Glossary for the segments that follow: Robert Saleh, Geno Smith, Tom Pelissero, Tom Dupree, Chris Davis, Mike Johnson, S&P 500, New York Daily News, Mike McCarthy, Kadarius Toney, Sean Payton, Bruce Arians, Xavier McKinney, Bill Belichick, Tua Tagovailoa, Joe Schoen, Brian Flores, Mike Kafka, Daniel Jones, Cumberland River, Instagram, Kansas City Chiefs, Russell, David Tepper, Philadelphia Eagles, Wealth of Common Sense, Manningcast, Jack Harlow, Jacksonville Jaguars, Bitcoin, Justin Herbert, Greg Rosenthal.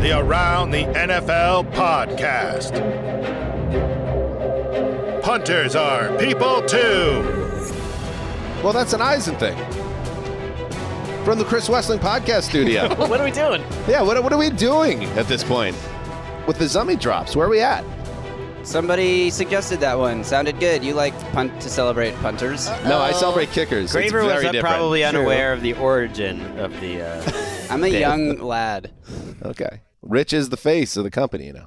The Around the NFL Podcast. Punters are people too. Well, that's an Eisen thing. From the Chris Wessling Podcast Studio. What are we doing? Yeah, what are we doing at this point? With the Zummy Drops, where are we at? Somebody suggested that one. Sounded good. You like punt to celebrate punters. No, I celebrate kickers. Graver was probably unaware of the origin of the... I'm a young lad. Okay. Rich is the face of the company, you know.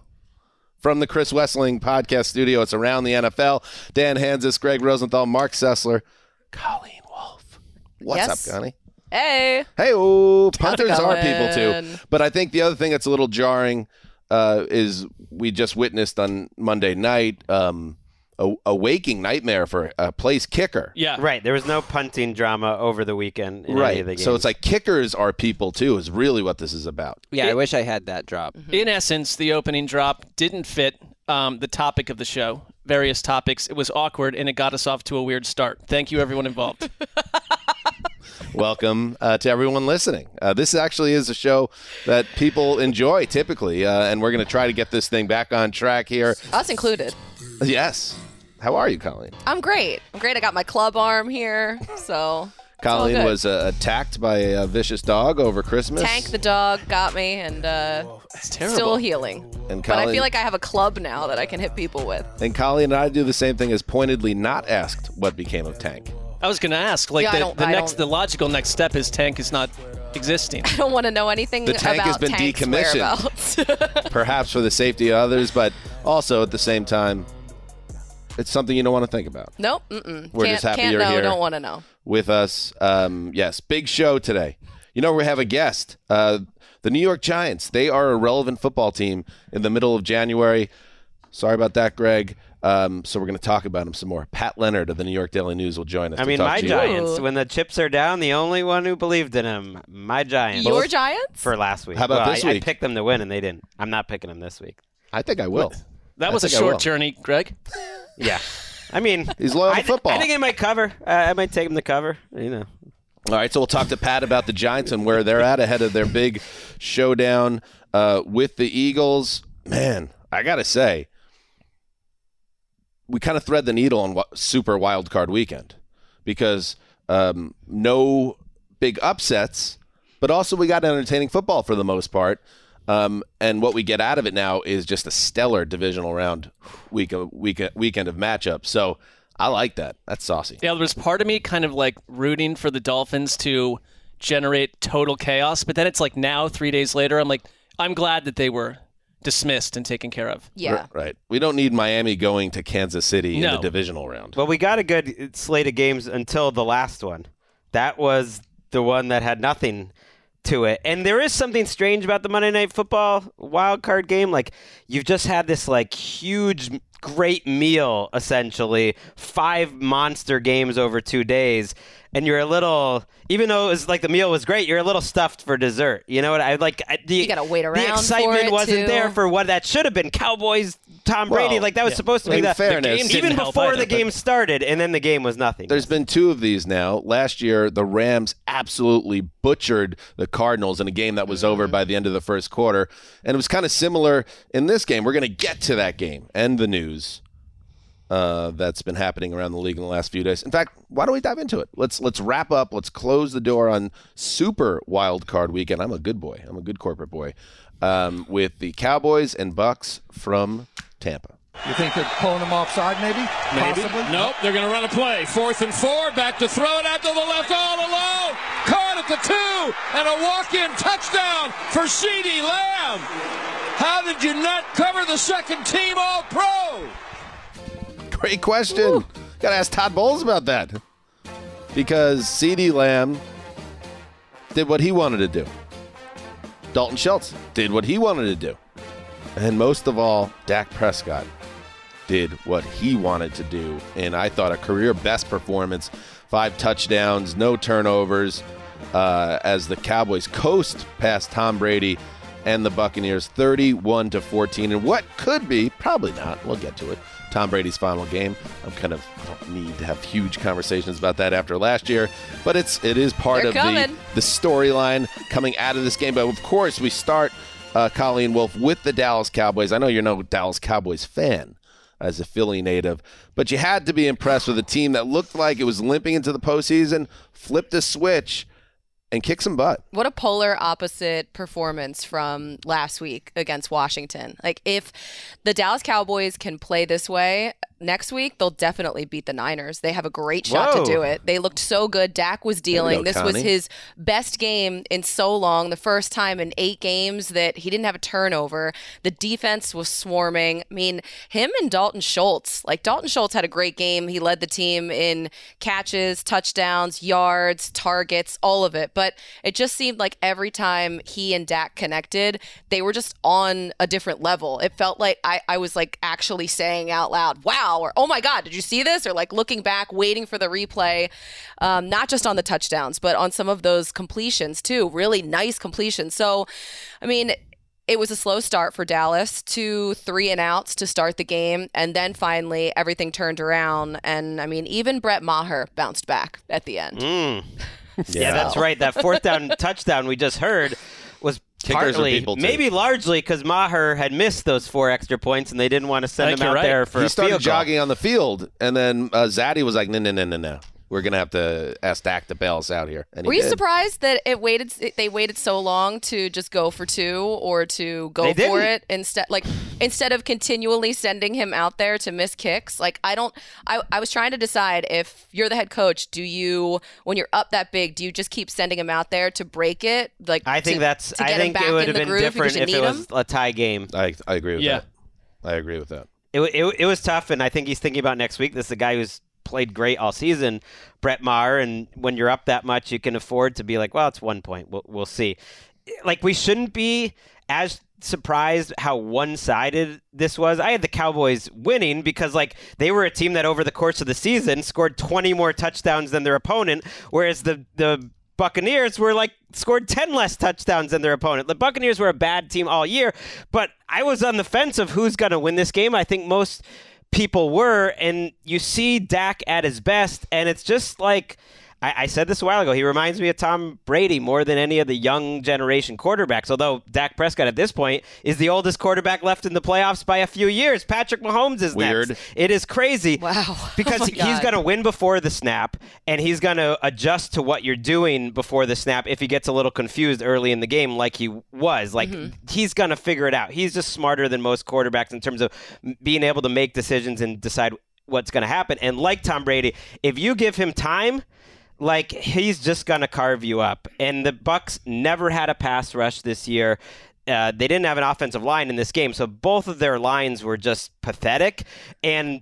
From the Chris Wessling Podcast Studio, it's Around the NFL. Dan Hansis, Greg Rosenthal, Mark Sessler, Colleen Wolfe. What's up, Connie? Hey. Hey-oh. Punters are people, too. But I think the other thing that's a little jarring... is we just witnessed on Monday night a waking nightmare for a place kicker. Yeah, right. There was no punting drama over the weekend in any of the games. So it's like kickers are people too is really what this is about. Yeah, I wish I had that drop. Mm-hmm. In essence, the opening drop didn't fit the topic of the show, various topics. It was awkward, and it got us off to a weird start. Thank you, everyone involved. Welcome to everyone listening. This actually is a show that people enjoy typically, and we're going to try to get this thing back on track here. Us included. Yes. How are you, Colleen? I'm great. I got my club arm here, so... Colleen was attacked by a vicious dog over Christmas. Tank the dog got me, and that's terrible. Still healing. And Colleen, but I feel like I have a club now that I can hit people with. And Colleen and I do the same thing as pointedly not asked what became of Tank. I was going to ask, like, the logical next step is Tank is not existing. I don't want to know anything about Tank's decommissioned, perhaps for the safety of others, but also at the same time, it's something you don't want to think about. Nope. Mm-mm. We're just happy you're here. Don't want to know. With us. Yes, big show today. You know, we have a guest. The New York Giants, they are a relevant football team in the middle of January. Sorry about that, Greg. So we're going to talk about him some more. Pat Leonard of the New York Daily News will join us. I mean, my Giants, when the chips are down, the only one who believed in him, my Giants. Your Giants? For last week. How about this week? I picked them to win, and they didn't. I'm not picking them this week. I think I will. That was a short journey, Greg. Yeah. I mean. He's loyal to football. I think I might cover. I might take him to cover, you know. All right, so we'll talk to Pat about the Giants and where they're at ahead of their big showdown with the Eagles. Man, I got to say. We kind of thread the needle on Super Wild Card Weekend because no big upsets, but also we got entertaining football for the most part. And what we get out of it now is just a stellar divisional round weekend of matchups. So I like that. That's saucy. Yeah, there was part of me kind of like rooting for the Dolphins to generate total chaos, but then it's like now 3 days later, I'm like, I'm glad that they were dismissed and taken care of. Yeah. Right. We don't need Miami going to Kansas City in the divisional round. Well, we got a good slate of games until the last one. That was the one that had nothing to it. And there is something strange about the Monday Night Football wild card game. Like, you've just had this, like, huge, great meal, essentially. 5 monster games over 2 days. And you're a little, even though it was like the meal was great, you're a little stuffed for dessert. You know what I like? You gotta wait around. The excitement wasn't there for what that should have been. Cowboys, Tom Brady, like that was supposed to be that. Fairness, even before the game started, and then the game was nothing. There's been 2 of these now. Last year, the Rams absolutely butchered the Cardinals in a game that was over by the end of the first quarter, and it was kind of similar in this game. We're gonna get to that game and the news. That's been happening around the league in the last few days. In fact, why don't we dive into it? Let's wrap up. Let's close the door on Super Wild Card Weekend. I'm a good boy. I'm a good corporate boy. With the Cowboys and Bucks from Tampa. You think they're pulling them offside maybe? Possibly? Nope. They're going to run a play. 4th and 4. Back to throw it out to the left all alone. Caught at the 2. And a walk-in touchdown for CeeDee Lamb. How did you not cover the second team All-Pro? Great question. Ooh. Gotta ask Todd Bowles about that. Because CeeDee Lamb did what he wanted to do. Dalton Schultz did what he wanted to do. And most of all, Dak Prescott did what he wanted to do. And I thought a career best performance, 5 touchdowns, no turnovers, as the Cowboys coast past Tom Brady and the Buccaneers 31-14. And what could be, probably not, we'll get to it, Tom Brady's final game. I don't need to have huge conversations about that after last year, but it is part of the storyline coming out of this game. But of course, we start, Colleen Wolfe, with the Dallas Cowboys. I know you're no Dallas Cowboys fan as a Philly native, but you had to be impressed with a team that looked like it was limping into the postseason, flipped a switch, and kick some butt. What a polar opposite performance from last week against Washington. Like, if the Dallas Cowboys can play this way next week, they'll definitely beat the Niners. They have a great shot to do it. They looked so good. Dak was dealing. This was his best game in so long. The first time in 8 games that he didn't have a turnover. The defense was swarming. I mean, him and Dalton Schultz. Like, Dalton Schultz had a great game. He led the team in catches, touchdowns, yards, targets, all of it. But it just seemed like every time he and Dak connected, they were just on a different level. It felt like I was like actually saying out loud, wow, or oh my God, did you see this? Or like looking back, waiting for the replay, not just on the touchdowns, but on some of those completions too. Really nice completions. So, I mean, it was a slow start for Dallas, 2 3-and-outs to start the game. And then finally, everything turned around. And I mean, even Brett Maher bounced back at the end. Yeah, that's right. That 4th down touchdown we just heard was partly, maybe largely, because Maher had missed those 4 extra points and they didn't want to send him out there for a field goal. He started jogging on the field, and then Zaddy was like, no. We're going to have to ask Dak to bail us out here. And were you surprised that they waited so long to just go for 2 or to go for it instead of continually sending him out there to miss kicks? Like, I was trying to decide, if you're the head coach, when you're up that big, do you just keep sending him out there to break it? Like, I think it would have been different if it was a tie game. I agree with that. I agree with that. It was tough, and I think he's thinking about next week. This is a guy who's played great all season, Brett Maher, and when you're up that much, you can afford to be like, well, it's 1 point. We'll see. Like, we shouldn't be as surprised how one-sided this was. I had the Cowboys winning because, like, they were a team that over the course of the season scored 20 more touchdowns than their opponent, whereas the Buccaneers were like scored 10 less touchdowns than their opponent. The Buccaneers were a bad team all year, but I was on the fence of who's going to win this game. I think most people were, and you see Dak at his best, and it's just like, I said this a while ago, he reminds me of Tom Brady more than any of the young generation quarterbacks, although Dak Prescott at this point is the oldest quarterback left in the playoffs by a few years. Patrick Mahomes is next. It is crazy. Wow. Because he's going to win before the snap, and he's going to adjust to what you're doing before the snap if he gets a little confused early in the game like he was. Like, he's going to figure it out. He's just smarter than most quarterbacks in terms of being able to make decisions and decide what's going to happen. And like Tom Brady, if you give him time, like, he's just going to carve you up. And the Bucs never had a pass rush this year. They didn't have an offensive line in this game, so both of their lines were just pathetic. And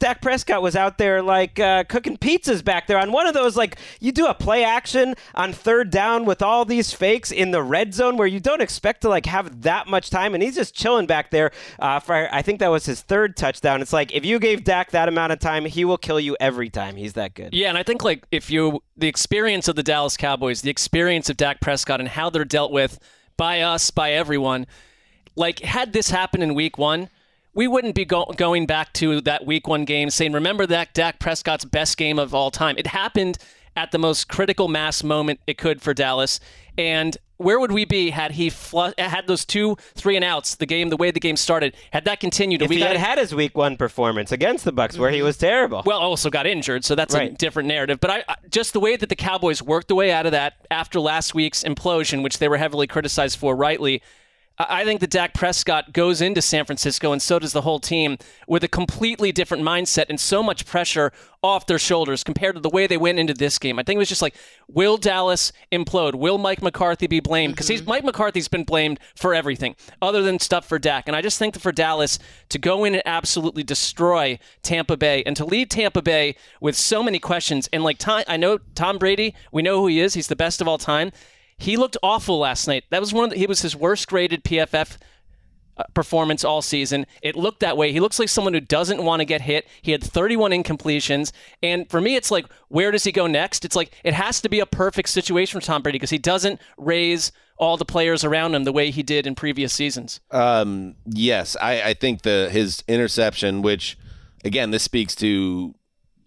Dak Prescott was out there, like, cooking pizzas back there on one of those, like, you do a play action on 3rd down with all these fakes in the red zone where you don't expect to, like, have that much time, and he's just chilling back there for, I think that was his 3rd touchdown. It's like, if you gave Dak that amount of time, he will kill you every time. He's that good. Yeah, and I think, like, the experience of the Dallas Cowboys, the experience of Dak Prescott and how they're dealt with by us, by everyone, like, had this happened in week 1, we wouldn't be going back to that week 1 game saying, remember that Dak Prescott's best game of all time. It happened at the most critical mass moment it could for Dallas. And where would we be had he had those 2 3-and-outs, the way the game started, had that continued? If he had had his week 1 performance against the Bucs where he was terrible. Well, also got injured, so that's a different narrative. But I just the way that the Cowboys worked the way out of that after last week's implosion, which they were heavily criticized for rightly, I think that Dak Prescott goes into San Francisco, and so does the whole team, with a completely different mindset and so much pressure off their shoulders compared to the way they went into this game. I think it was just like, will Dallas implode? Will Mike McCarthy be blamed? Because Mike McCarthy's been blamed for everything other than stuff for Dak. And I just think that for Dallas to go in and absolutely destroy Tampa Bay and to leave Tampa Bay with so many questions. And I know Tom Brady, we know who he is. He's the best of all time. He looked awful last night. That was he was his worst graded PFF performance all season. It looked that way. He looks like someone who doesn't want to get hit. He had 31 incompletions. And for me, it's like, where does he go next? It's like, it has to be a perfect situation for Tom Brady because he doesn't raise all the players around him the way he did in previous seasons. Yes, I think his interception, which, again, this speaks to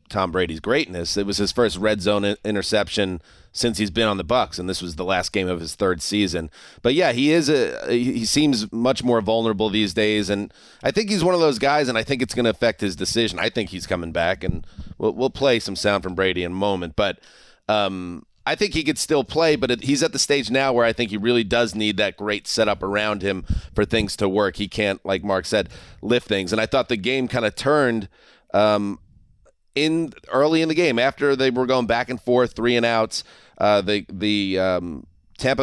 Tom Brady's greatness. It was his first red zone interception since he's been on the Bucs, and this was the last game of his third season. But yeah, he seems much more vulnerable these days, and I think he's one of those guys, and I think it's going to affect his decision. I think he's coming back, and we'll play some sound from Brady in a moment. But I think he could still play, but he's at the stage now where I think he really does need that great setup around him for things to work. He can't, like Mark said, lift things. And I thought the game kind of turned in early in the game after they were going back and forth, three and outs. Tampa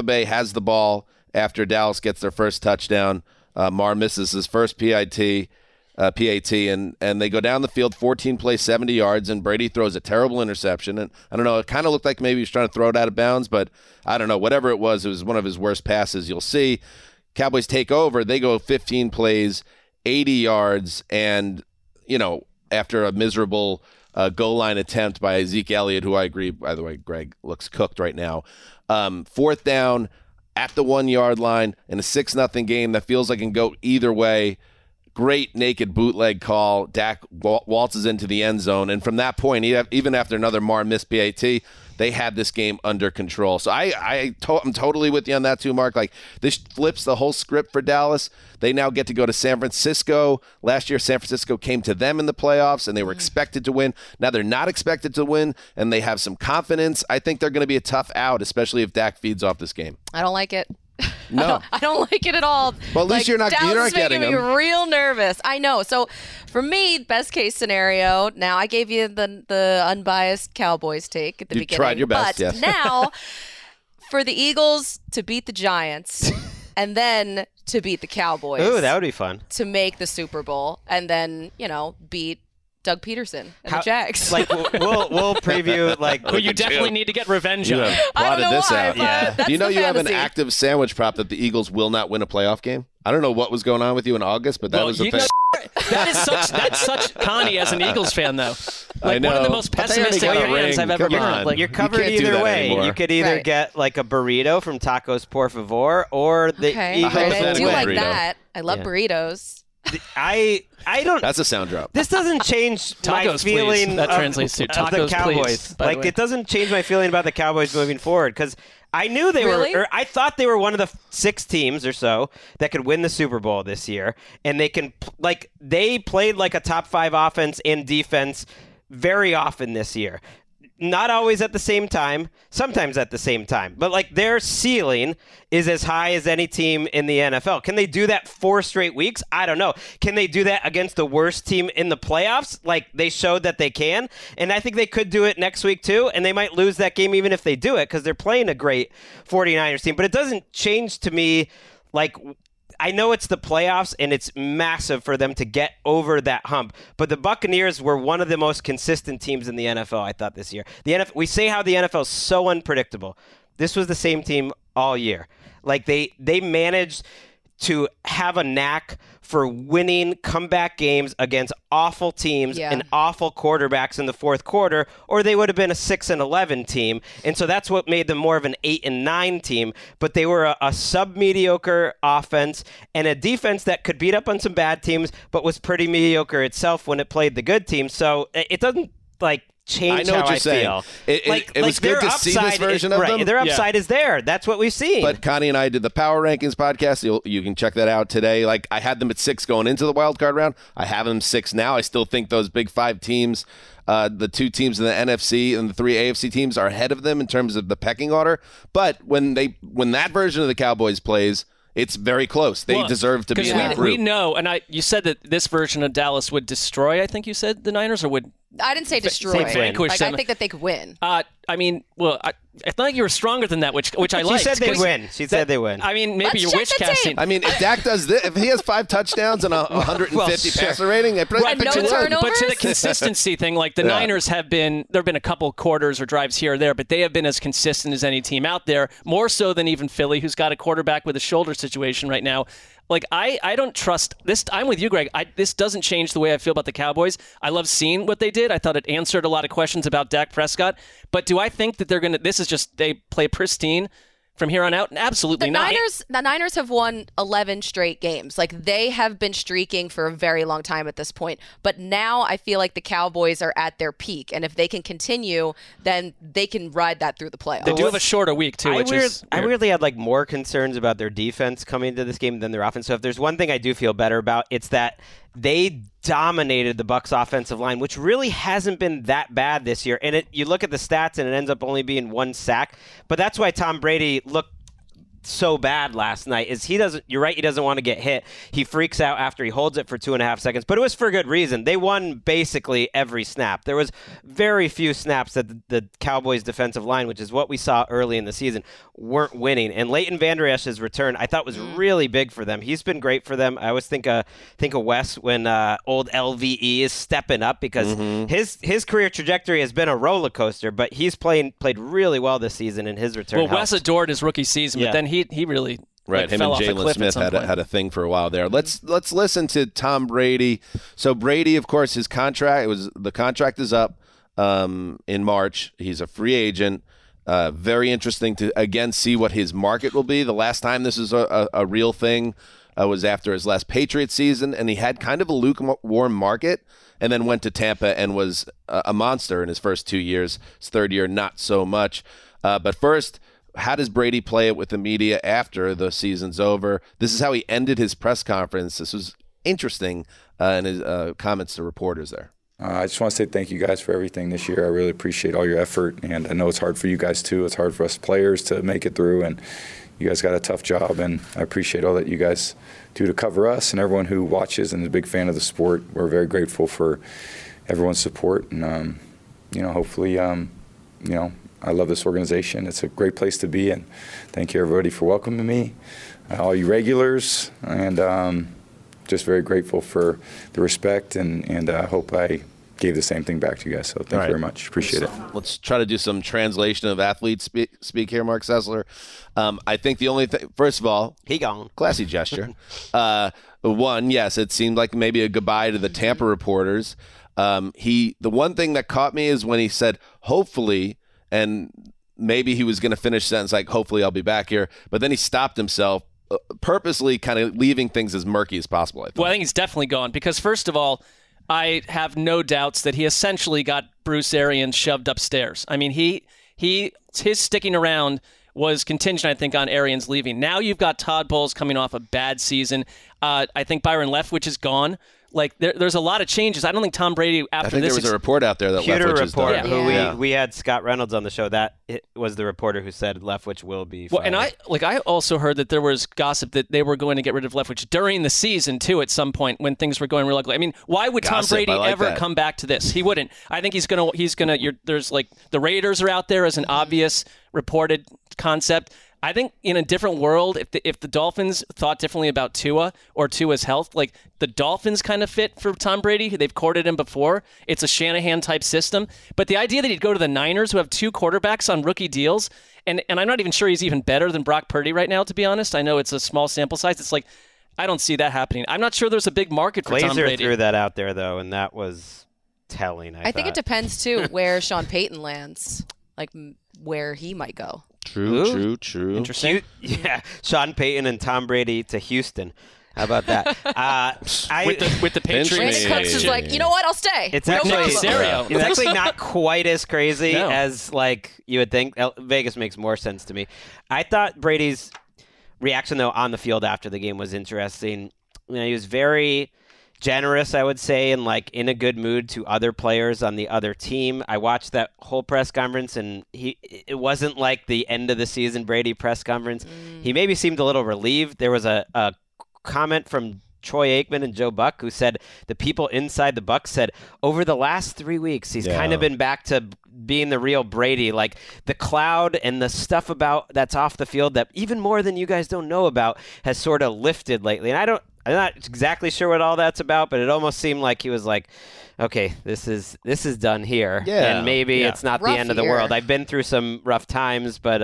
Bay has the ball after Dallas gets their first touchdown. Maher misses his first PAT, and they go down the field, 14 plays, 70 yards, and Brady throws a terrible interception. And I don't know, it kind of looked like maybe he was trying to throw it out of bounds, but I don't know. Whatever it was one of his worst passes you'll see. Cowboys take over. They go 15 plays, 80 yards, and, you know, after a miserable goal line attempt by Zeke Elliott, who I agree, by the way, Greg, looks cooked right now. Fourth down at the 1 yard line in a 6-0 game that feels like it can go either way. Great naked bootleg call. Dak waltzes into the end zone. And from that point, even after another Maher missed PAT, they had this game under control. So I'm totally with you on that too, Mark. Like, this flips the whole script for Dallas. They now get to go to San Francisco. Last year, San Francisco came to them in the playoffs, and they were expected to win. Now they're not expected to win, and they have some confidence. I think they're going to be a tough out, especially if Dak feeds off this game. I don't like it. No, I don't like it at all. Well, at least you're not getting them. Dallas making me real nervous. I know. So for me, best case scenario. Now I gave you the unbiased Cowboys take at the beginning. You tried your best, yes. Now for the Eagles to beat the Giants and then to beat the Cowboys. Ooh, that would be fun. To make the Super Bowl and then, you know, beat Doug Peterson and the Jags. Like, we'll preview, like, who you definitely need to get revenge on. I don't know this why, out. Yeah. Do you know you have an active sandwich prop that the Eagles will not win a playoff game? I don't know what was going on with you in August, but that was the thing. That's such Connie as an Eagles fan, though. Like, I know. One of the most pessimistic fans I've ever met. Like, you're covered either way. Anymore. You could either get like a burrito from Tacos Por Favor or the Eagles. I do like that. I love burritos. I don't. That's a sound drop. This doesn't change my feeling. Please. That translates to tacos, the Cowboys. Please, like, it doesn't change my feeling about the Cowboys moving forward because I knew they were. Or I thought they were one of the six teams or so that could win the Super Bowl this year, and they can they played like a top five offense and defense very often this year. Not always at the same time, sometimes at the same time. But, like, their ceiling is as high as any team in the NFL. Can they do that 4 straight weeks? I don't know. Can they do that against the worst team in the playoffs? Like, they showed that they can. And I think they could do it next week, too. And they might lose that game even if they do it because they're playing a great 49ers team. But it doesn't change to me, like, I know it's the playoffs, and it's massive for them to get over that hump. But the Buccaneers were one of the most consistent teams in the NFL, I thought, this year. The NFL, we say how the NFL is so unpredictable. This was the same team all year. Like, they managed to have a knack for winning comeback games against awful teams and awful quarterbacks in the fourth quarter, or they would have been a 6-11 team. And so that's what made them more of an 8-9 team. But they were a sub-mediocre offense and a defense that could beat up on some bad teams, but was pretty mediocre itself when it played the good team. So it doesn't, like, change how I feel. It was good to see this version of them. Their upside is there. That's what we've seen. But Connie and I did the Power Rankings podcast. You can check that out today. Like, I had them at 6 going into the wild card round. I have them 6 now. I still think those big 5 teams, the 2 teams in the NFC and the 3 AFC teams, are ahead of them in terms of the pecking order. But when that version of the Cowboys plays, it's very close. They deserve to be in that group. We know, and you said that this version of Dallas would destroy, I think you said, the Niners, or would I didn't say destroy. Like, I think that they could win. I mean, well, I thought like you were stronger than that, which I like. She said they win. She said they win. I mean, maybe you're witch casting. I mean, if Dak does this, if he has 5 touchdowns and a 150 passer rating, I probably no turnovers. But to the consistency thing, like the Niners have been, there have been a couple quarters or drives here or there, but they have been as consistent as any team out there, more so than even Philly, who's got a quarterback with a shoulder situation right now. Like, I don't trust this. I'm with you, Greg. This doesn't change the way I feel about the Cowboys. I love seeing what they did. I thought it answered a lot of questions about Dak Prescott. But do I think that they're going to, this is just, they play pristine from here on out? Absolutely not. The Niners have won 11 straight games. Like, they have been streaking for a very long time at this point. But now I feel like the Cowboys are at their peak. And if they can continue, then they can ride that through the playoffs. They do have a shorter week, too, which is weird. I weirdly had, like, more concerns about their defense coming into this game than their offense. So if there's one thing I do feel better about, it's that they dominated the Bucs' offensive line, which really hasn't been that bad this year. And you look at the stats, and it ends up only being 1 sack. But that's why Tom Brady looked so bad last night. Is he doesn't? You're right. He doesn't want to get hit. He freaks out after he holds it for 2.5 seconds. But it was for good reason. They won basically every snap. There was very few snaps that the Cowboys' defensive line, which is what we saw early in the season, weren't winning. And Leighton Vander Esch's return, I thought, was really big for them. He's been great for them. I always think of Wes when old LVE is stepping up, because his career trajectory has been a roller coaster. But he's played really well this season, and his return. Well, helped. Wes adored his rookie season, but then he really him fell and Jalen Smith had a thing for a while there. Let's listen to Tom Brady. So Brady, of course, his contract is up in March. He's a free agent. Very interesting to again see what his market will be. The last time this is a real thing was after his last Patriots season, and he had kind of a lukewarm market, and then went to Tampa and was a monster in his first 2 years. His third year, not so much. But first, how does Brady play it with the media after the season's over? This is how he ended his press conference. This was interesting in his comments to reporters there. I just want to say thank you guys for everything this year. I really appreciate all your effort, and I know it's hard for you guys too. It's hard for us players to make it through, and you guys got a tough job, and I appreciate all that you guys do to cover us and everyone who watches and is a big fan of the sport. We're very grateful for everyone's support, and hopefully, I love this organization. It's a great place to be, and thank you, everybody, for welcoming me, all you regulars, and just very grateful for the respect, and I hope I gave the same thing back to you guys, so thank you very much. Appreciate it. Let's try to do some translation of athlete speak here, Mark Sessler. I think the only thing, first of all, he gone. Classy gesture. One, yes, it seemed like maybe a goodbye to the Tampa reporters. The one thing that caught me is when he said, hopefully, and maybe he was going to finish sentence like, hopefully I'll be back here. But then he stopped himself, purposely kind of leaving things as murky as possible, I think. Well, I think he's definitely gone because, first of all, I have no doubts that he essentially got Bruce Arians shoved upstairs. I mean, his sticking around was contingent, I think, on Arians leaving. Now you've got Todd Bowles coming off a bad season. I think Byron Leftwich is gone. Like, there's a lot of changes. I don't think Tom Brady, after this... I think there was a report out there that Leftwich is done. We had Scott Reynolds on the show. That was the reporter who said Leftwich will be fired. Well, and I also heard that there was gossip that they were going to get rid of Leftwich during the season, too, at some point when things were going real ugly. I mean, why would Tom Brady ever come back to this? He wouldn't. I think he's going to... There's, like, the Raiders are out there as an obvious reported concept. I think in a different world, if the Dolphins thought differently about Tua or Tua's health, like the Dolphins kind of fit for Tom Brady. They've courted him before. It's a Shanahan-type system. But the idea that he'd go to the Niners, who have 2 quarterbacks on rookie deals, and I'm not even sure he's even better than Brock Purdy right now, to be honest. I know it's a small sample size. It's like, I don't see that happening. I'm not sure there's a big market for Tom Brady. Glazer threw that out there, though, and that was telling, I think it depends, too, where Sean Payton lands, like where he might go. True. Interesting. Yeah, Sean Payton and Tom Brady to Houston. How about that? With the Patriots. Brandon Cooks is like, you know what? I'll stay. It's actually not quite as crazy as like you would think. Vegas makes more sense to me. I thought Brady's reaction, though, on the field after the game was interesting. You know, he was very generous, I would say, and like in a good mood to other players on the other team. I watched that whole press conference, and it wasn't like the end of the season Brady press conference. He maybe seemed a little relieved. There was a comment from Troy Aikman and Joe Buck, who said the people inside the Bucs said over the last 3 weeks, he's kind of been back to being the real Brady, like the cloud and the stuff about that's off the field that even more than you guys don't know about has sort of lifted lately. And I'm not exactly sure what all that's about, but it almost seemed like he was like, okay, this is done here. Yeah. And maybe it's not rough the end of the world. I've been through some rough times, but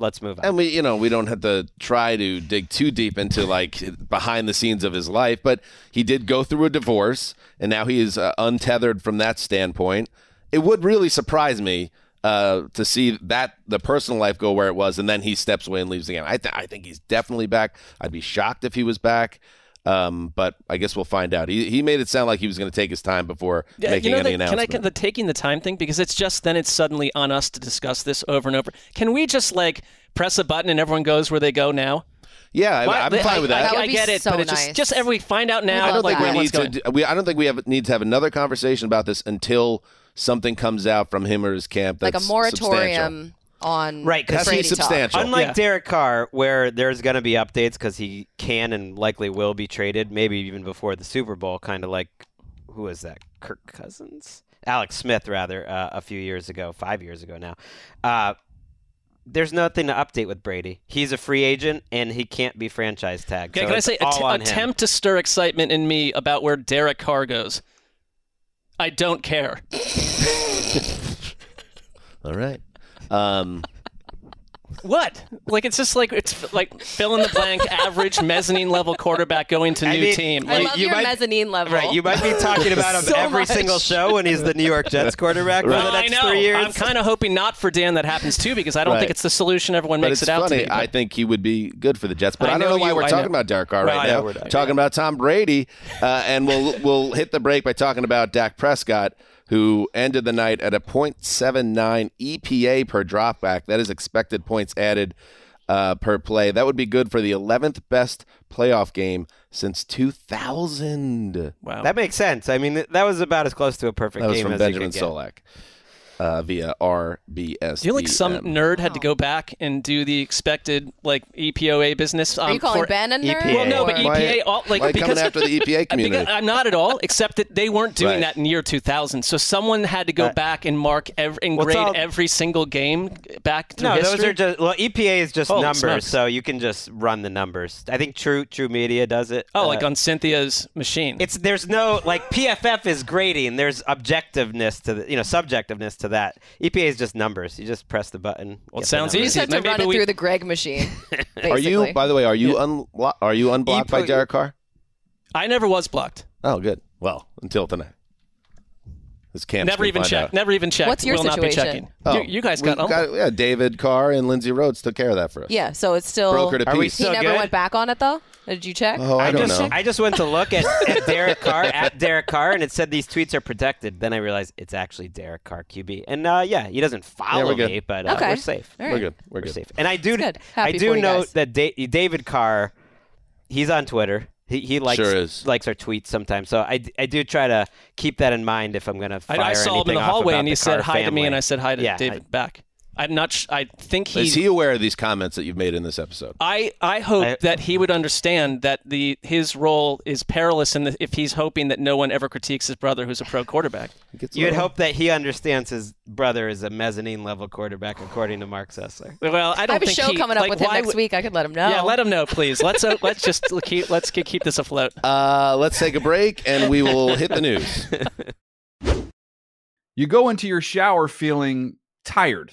let's move on. And we don't have to try to dig too deep into like behind the scenes of his life, but he did go through a divorce and now he is untethered from that standpoint. It would really surprise me to see that the personal life go where it was and then he steps away and leaves the game. I think he's definitely back. I'd be shocked if he was back. But I guess we'll find out. He made it sound like he was going to take his time before making any announcement. Can the taking the time thing? Because it's suddenly on us to discuss this over and over. Can we just like press a button and everyone goes where they go now? Yeah, I'm fine with that. I get it, so but it's just every find out now. I don't think we need to have another conversation about this until something comes out from him or his camp. That's like a moratorium. On right, because he's substantial. Unlike Derek Carr, where there's going to be updates because he can and likely will be traded, maybe even before the Super Bowl, kind of like, who is that, Kirk Cousins? Alex Smith, rather, a few years ago, 5 years ago now. There's nothing to update with Brady. He's a free agent, and he can't be franchise tagged. Okay, so can I say, attempt to stir excitement in me about where Derek Carr goes. I don't care. All right. What? Like it's like fill in the blank, average mezzanine level quarterback going to new team. I love your mezzanine level. Right, you might be talking about him every single show when he's the New York Jets quarterback for the next 3 years. I'm kind of hoping not for Dan that happens too, because I don't think it's the solution everyone makes it out to be. But I think he would be good for the Jets, but I don't know why we're talking about Derek Carr right now. We're talking about Tom Brady, and we'll hit the break by talking about Dak Prescott, who ended the night at a 0.79 EPA per dropback. That is expected points added per play. That would be good for the 11th best playoff game since 2000. Wow. That makes sense. I mean, that was about as close to a perfect game as you could get. That was from Benjamin Solak via RBS. Do you feel like some nerd had to go back and do the expected like EPOA business? Are you calling Ben a nerd? EPA. Well, no, but EPA. Why because coming after the EPA community? I'm not at all, except that they weren't doing that in year 2000. So someone had to go back and grade every single game back through history. No, those are just EPA is just numbers, so you can just run the numbers. I think True Media does it. Like on Cynthia's machine. There's no like PFF is grading. There's objectiveness to the subjectiveness to that. EPA is just numbers. You just press the button. Well, it sounds easy. You just have to run it through the Greg machine. Are you? By the way, are you unblocked by Derek Carr? I never was blocked. Oh, good. Well, until tonight. This can't Never even checked. What's your situation? Not be checking. Oh, you guys got David Carr and Lindsay Rhodes took care of that for us. Yeah, so it's still brokered a peace. He never went back on it though. Did you check? Oh, I don't know. I just went to look at Derek Carr and it said these tweets are protected. Then I realized it's actually Derek Carr QB. And he doesn't follow me, but we're safe. Right. We're good. We're safe. And I do note that David Carr, he's on Twitter. He likes our tweets sometimes, so I do try to keep that in mind if I'm going to fire anything off. I saw him in the hallway, and he said hi to me, and I said hi to David back. I'm not. I think he is he aware of these comments that you've made in this episode. I hope that he would understand that his role is perilous, if he's hoping that no one ever critiques his brother, who's a pro quarterback. You'd hope that he understands his brother is a mezzanine level quarterback, according to Mark Sessler. Well, I don't. I have a show coming up with him next week. I could let him know. Yeah, let him know, please. Let's just keep this afloat. Let's take a break, and we will hit the news. You go into your shower feeling tired.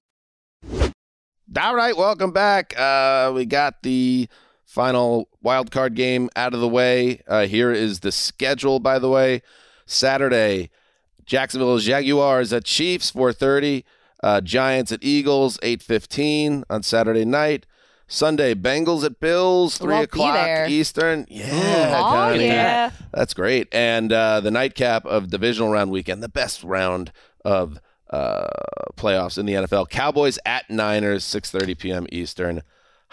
All right, welcome back. We got the final wild card game out of the way. Here is the schedule, by the way. Saturday, Jacksonville Jaguars at Chiefs, 4:30. Giants at Eagles, 8:15 on Saturday night. Sunday, Bengals at Bills, 3 o'clock Eastern. Yeah, that's great. And the nightcap of divisional round weekend, the best round of playoffs in the NFL. Cowboys at Niners, 6:30 p.m. Eastern.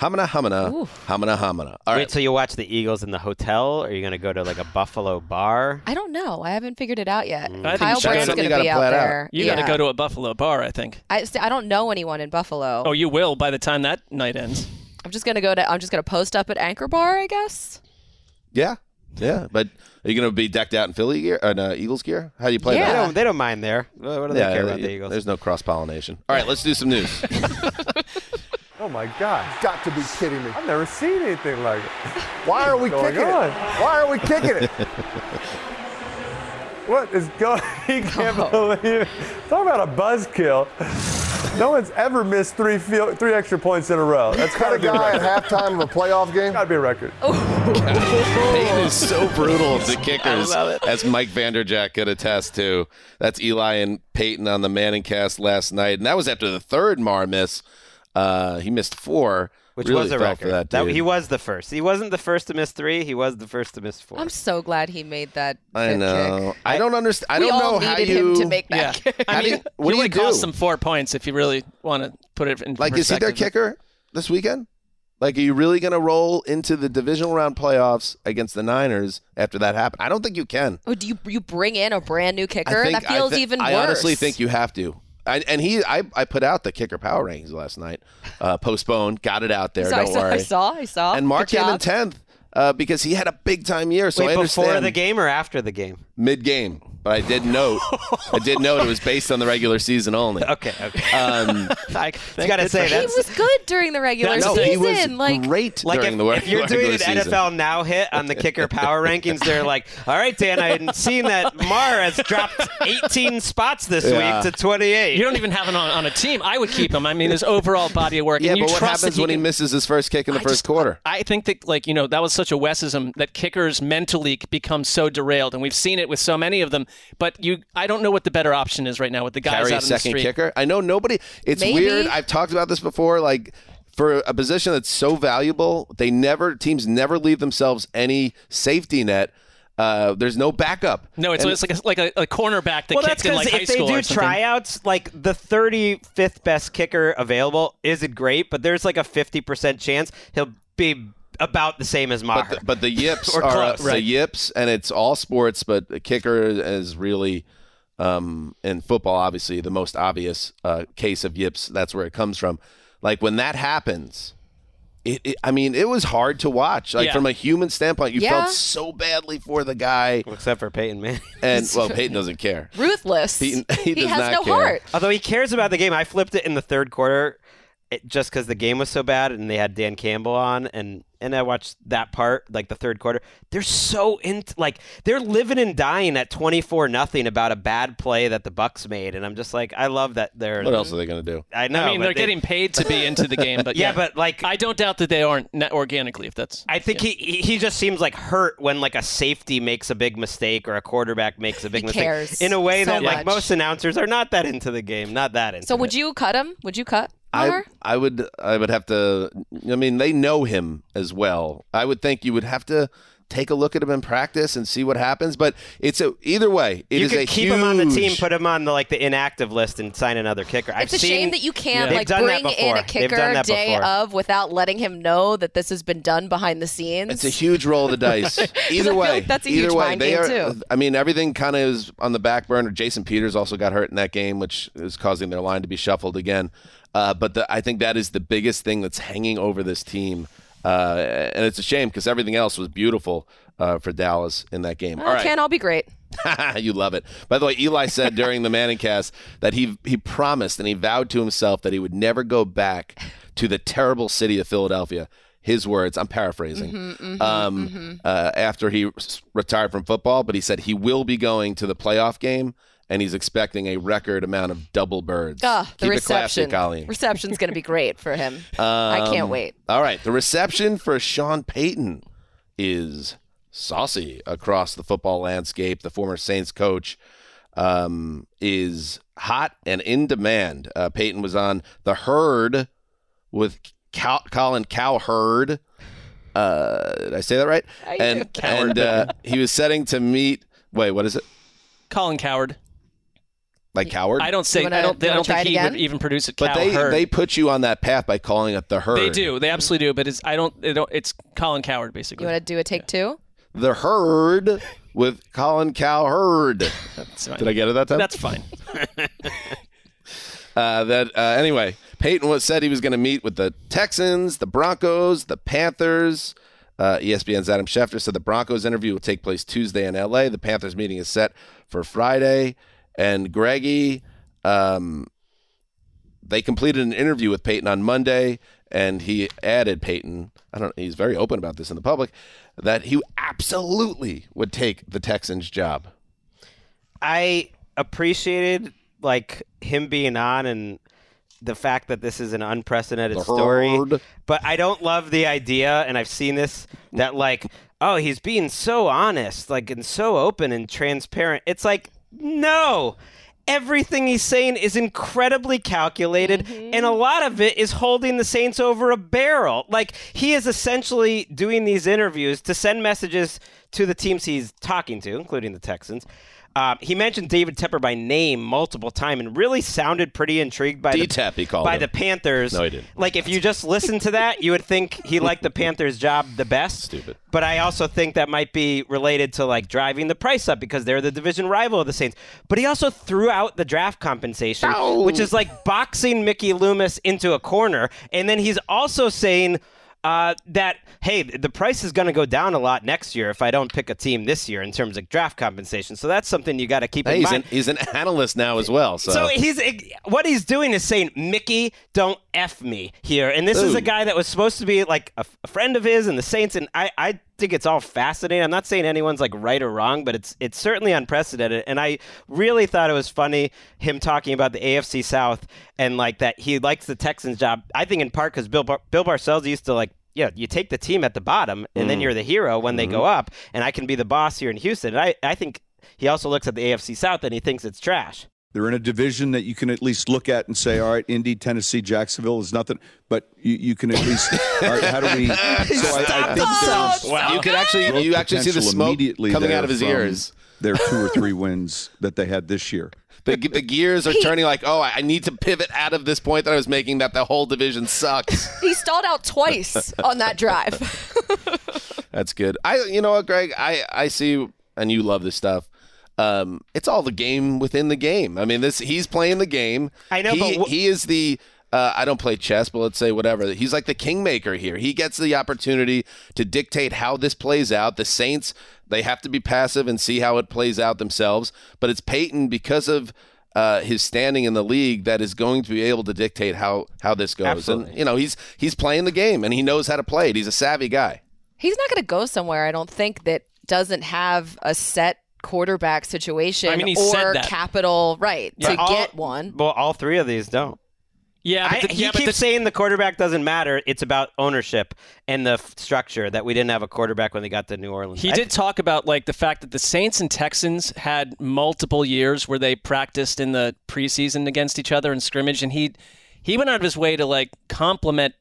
Hamina. All right. Wait, so you'll watch the Eagles in the hotel, or are you going to go to like a Buffalo bar? I don't know. I haven't figured it out yet. Kyle Brandt's going to be out there. You got to go to a Buffalo bar, I think. I don't know anyone in Buffalo. Oh, you will by the time that night ends. I'm just going to post up at Anchor Bar, I guess. Yeah. But are you going to be decked out in Philly gear and Eagles gear? How do you play that? They don't mind there. What do they care about the Eagles? There's no cross-pollination. All right, let's do some news. Oh, my God. You've got to be kidding me. I've never seen anything like it. Why are we kicking it? What is going on? He can't believe it. Talk about a buzzkill. No one's ever missed three extra points in a row. That's kind of guy at halftime of a playoff game. Got to be a record. Peyton is so brutal to kickers, as Mike Vanderjack could attest to. That's Eli and Peyton on the Manning cast last night, and that was after the third Maher miss. He missed four, which really was a record. He was the first. He wasn't the first to miss three. He was the first to miss four. I'm so glad he made that. I know. Kick. I don't understand. I don't know how you him to make that. Yeah. Kick. I mean, what do you do? Cost them 4 points if you really want to put it in. Like, is he their kicker this weekend? Like, are you really going to roll into the divisional round playoffs against the Niners after that happened? I don't think you can. Oh, do you bring in a brand new kicker? That feels even worse. I honestly think you have to. I put out the kicker power rankings last night, postponed, got it out there. Don't worry. I saw. And Mark came in 10th because he had a big time year. So wait, before the game or after the game? Mid game, but I did note, it was based on the regular season only. Okay. I gotta say that he was good during the regular season. He was great during the regular season. If you're doing an NFL Now hit on the kicker power rankings, they're like, all right, Dan, I hadn't seen that Maher has dropped 18 spots this week to 28. You don't even have him on a team. I would keep him. I mean, his overall body of work. Yeah, and but what happens when he misses his first kick in the first quarter? I think that that was such a Wessism that kickers mentally become so derailed, and we've seen it with so many of them. But I don't know what the better option is right now with the guys out on the street. Carry a second kicker. I know nobody. It's weird. I've talked about this before. Like, for a position that's so valuable, teams never leave themselves any safety net. There's no backup. No, it's like a cornerback that kicks in like high school. Well, if they do tryouts, like the 35th best kicker available isn't great, but there's like a 50% chance he'll be about the same as Maher. But the yips are close, right? The yips, and it's all sports, but the kicker is really, in football, obviously, the most obvious case of yips. That's where it comes from. Like, when that happens, it was hard to watch. Like, from a human standpoint, you felt so badly for the guy. Except for Peyton Manning. And, Peyton doesn't care. Ruthless. He has no heart. Although he cares about the game. I flipped it in the third quarter. Just because the game was so bad and they had Dan Campbell on and I watched that part, like the third quarter. They're so they're living and dying at 24-0 about a bad play that the Bucks made, and I'm just like, I love that they're. What else are they going to do? I know. I mean, they're getting paid to be into the game, but I don't doubt that they aren't organically. If that's, I think he just seems like hurt when like a safety makes a big mistake or a quarterback makes a big mistake. Cares in a way so that much. Like most announcers are not that into the game, not that into. So would you cut him? Would you cut? I would have to. I mean, they know him as well. I would think you would have to take a look at him in practice and see what happens. But either way, you could keep him on the team, put him on the inactive list, and sign another kicker. It's a shame that you can't bring in a kicker day of without letting him know that this has been done behind the scenes. It's a huge roll of the dice. Either way, that's a huge mind game too. I mean, everything kind of is on the back burner. Jason Peters also got hurt in that game, which is causing their line to be shuffled again. But I think that is the biggest thing that's hanging over this team. And it's a shame because everything else was beautiful for Dallas in that game. All right. Can't all be great. You love it. By the way, Eli said during the Manning cast that he promised and he vowed to himself that he would never go back to the terrible city of Philadelphia. His words, I'm paraphrasing, after he retired from football. But he said he will be going to the playoff game. And he's expecting a record amount of double birds. The reception. Reception's going to be great for him. I can't wait. All right. The reception for Sean Payton is saucy across the football landscape. The former Saints coach is hot and in demand. Payton was on The Herd with Colin Cowherd. Did I say that right? And he was setting to meet. Wait, what is it? Colin Cowherd. Like Cowherd? I don't think he would even produce it. But they put you on that path by calling it the herd. They do. They absolutely do. But it's Colin Cowherd basically. You want to do a take two? The herd with Colin Cowherd. Did I get it that time? That's fine. Anyway, Peyton said he was going to meet with the Texans, the Broncos, the Panthers. ESPN's Adam Schefter said the Broncos interview will take place Tuesday in L.A. The Panthers meeting is set for Friday. And Greggy, they completed an interview with Peyton on Monday, and he added Peyton, he's very open about this in the public, that he absolutely would take the Texans job. I appreciated him being on and the fact that this is an unprecedented story. But I don't love the idea, and I've seen this, that he's being so honest, and so open and transparent. It's no, everything he's saying is incredibly calculated, and a lot of it is holding the Saints over a barrel. He is essentially doing these interviews to send messages to the teams he's talking to, including the Texans. He mentioned David Tepper by name multiple times and really sounded pretty intrigued by the Panthers. No, he didn't. If you just listen to that, you would think he liked the Panthers' job the best. Stupid. But I also think that might be related to driving the price up because they're the division rival of the Saints. But he also threw out the draft compensation, which is boxing Mickey Loomis into a corner. And then he's also saying the price is going to go down a lot next year if I don't pick a team this year in terms of draft compensation. So that's something you got to keep in mind. He's an analyst now as well. So what he's doing is saying, Mickey, don't F me here. And this is a guy that was supposed to be a friend of his and the Saints. And I think it's all fascinating. I'm not saying anyone's right or wrong, but it's certainly unprecedented. And I really thought it was funny him talking about the AFC South and that he likes the Texans job. I think in part because Bill Parcells used to you take the team at the bottom and then you're the hero when they go up, and I can be the boss here in Houston. And I think he also looks at the AFC South and he thinks it's trash. They're in a division that you can at least look at and say, all right, Indy, Tennessee, Jacksonville is nothing, but you can at least, all right, how do we? So I think there's wow. you could actually see the smoke coming out of his ears. Their 2 or 3 wins that they had this year. The gears are turning I need to pivot out of this point that I was making that the whole division sucks. He stalled out twice on that drive. That's good. You know what, Greg? I see, and you love this stuff. It's all the game within the game. I mean, he's playing the game. I know, he is the... I don't play chess, but let's say whatever. He's the kingmaker here. He gets the opportunity to dictate how this plays out. The Saints, they have to be passive and see how it plays out themselves. But it's Peyton, because of his standing in the league, that is going to be able to dictate how this goes. Absolutely. And, he's playing the game, and he knows how to play it. He's a savvy guy. He's not going to go somewhere, I don't think, that doesn't have a set quarterback situation or capital get one. Well, all 3 of these don't. Yeah, he keeps saying the quarterback doesn't matter. It's about ownership and the structure that we didn't have a quarterback when they got to New Orleans. He did talk about the fact that the Saints and Texans had multiple years where they practiced in the preseason against each other and scrimmage, and he went out of his way to compliment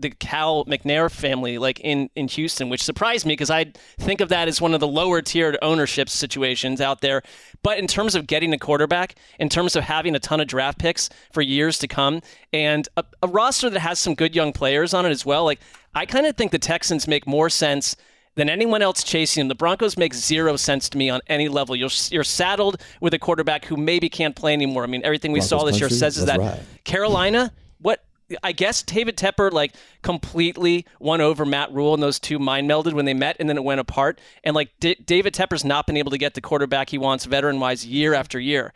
the Cal McNair family in Houston, which surprised me because I think of that as one of the lower tiered ownership situations out there. But in terms of getting a quarterback, in terms of having a ton of draft picks for years to come, and a roster that has some good young players on it as well, I kind of think the Texans make more sense than anyone else chasing him. The Broncos make zero sense to me on any level. You're saddled with a quarterback who maybe can't play anymore. I mean, everything we saw this year says is that right. Carolina, what? I guess David Tepper completely won over Matt Rule, and those two mind melded when they met, and then it went apart. And David Tepper's not been able to get the quarterback he wants, veteran-wise, year after year.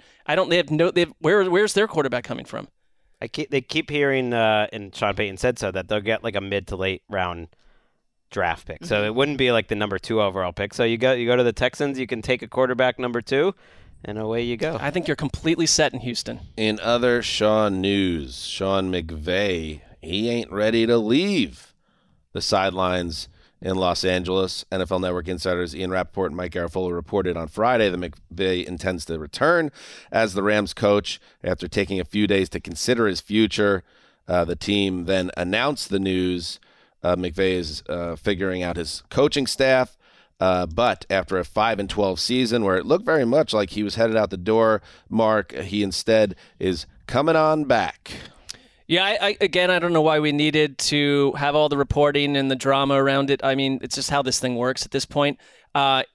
Where's their quarterback coming from? They keep hearing, and Sean Payton said so, that they'll get a mid to late round draft pick. So it wouldn't be the number 2 overall pick. So you go to the Texans, you can take a quarterback number 2. And away you go. I think you're completely set in Houston. In other Sean news, Sean McVay, he ain't ready to leave the sidelines in Los Angeles. NFL Network insiders Ian Rappaport and Mike Garafolo reported on Friday that McVay intends to return as the Rams coach after taking a few days to consider his future. The team then announced the news. McVay is figuring out his coaching staff. But after a 5-12 season where it looked very much like he was headed out the door, Mark, he instead is coming on back. Yeah, I don't know why we needed to have all the reporting and the drama around it. I mean, it's just how this thing works at this point. I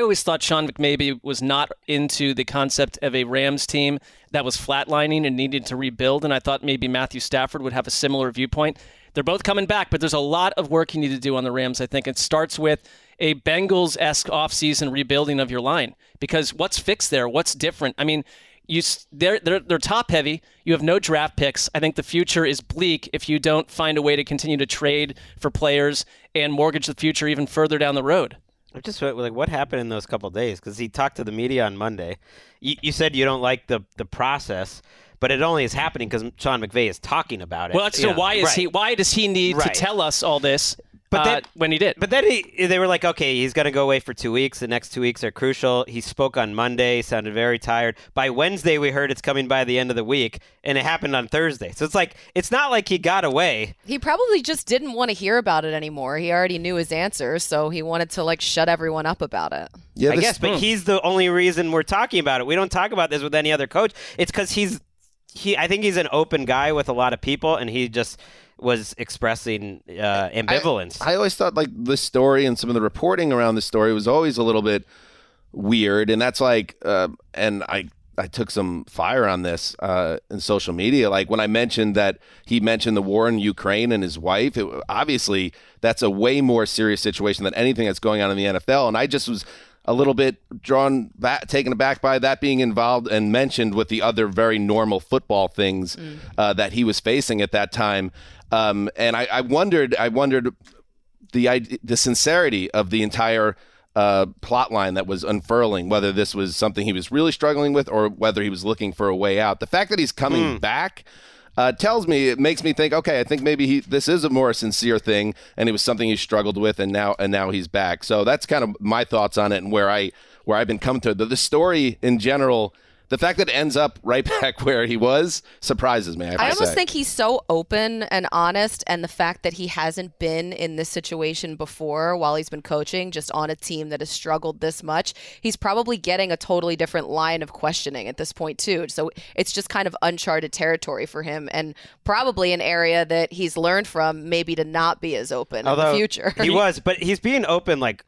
always thought Sean McVay was not into the concept of a Rams team that was flatlining and needed to rebuild, and I thought maybe Matthew Stafford would have a similar viewpoint. They're both coming back, but there's a lot of work you need to do on the Rams, I think. It starts with a Bengals-esque offseason rebuilding of your line, because what's fixed there? What's different? I mean, they're top-heavy. You have no draft picks. I think the future is bleak if you don't find a way to continue to trade for players and mortgage the future even further down the road. I'm just like, what happened in those couple of days? Because he talked to the media on Monday. You said you don't like the process, but it only is happening because Sean McVay is talking about it. Well, so why does he need to tell us all this? But then, when he did. But then they were like, okay, he's going to go away for 2 weeks. The next 2 weeks are crucial. He spoke on Monday, sounded very tired. By Wednesday, we heard it's coming by the end of the week, and it happened on Thursday. So it's like, it's not like he got away. He probably just didn't want to hear about it anymore. He already knew his answer, so he wanted to like shut everyone up about it. Yeah, I guess, but he's the only reason we're talking about it. We don't talk about this with any other coach. It's because I think he's an open guy with a lot of people, and he just was expressing ambivalence. I always thought like this story and some of the reporting around this story was always a little bit weird, and that's like, and I took some fire on this in social media. Like when I mentioned that he mentioned the war in Ukraine and his wife, obviously that's a way more serious situation than anything that's going on in the NFL, and I just was a little bit taken aback by that being involved and mentioned with the other very normal football things that he was facing at that time. And I wondered the sincerity of the entire plot line that was unfurling, whether this was something he was really struggling with or whether he was looking for a way out. The fact that he's coming back tells me, it makes me think, okay, I think maybe this is a more sincere thing, and it was something he struggled with, and now he's back. So that's kind of my thoughts on it and where I've been coming to. The story in general, the fact that it ends up right back where he was surprises me. I almost think he's so open and honest, and the fact that he hasn't been in this situation before while he's been coaching, just on a team that has struggled this much, he's probably getting a totally different line of questioning at this point too. So it's just kind of uncharted territory for him, and probably an area that he's learned from maybe to not be as open in the future. He was, but he's being open like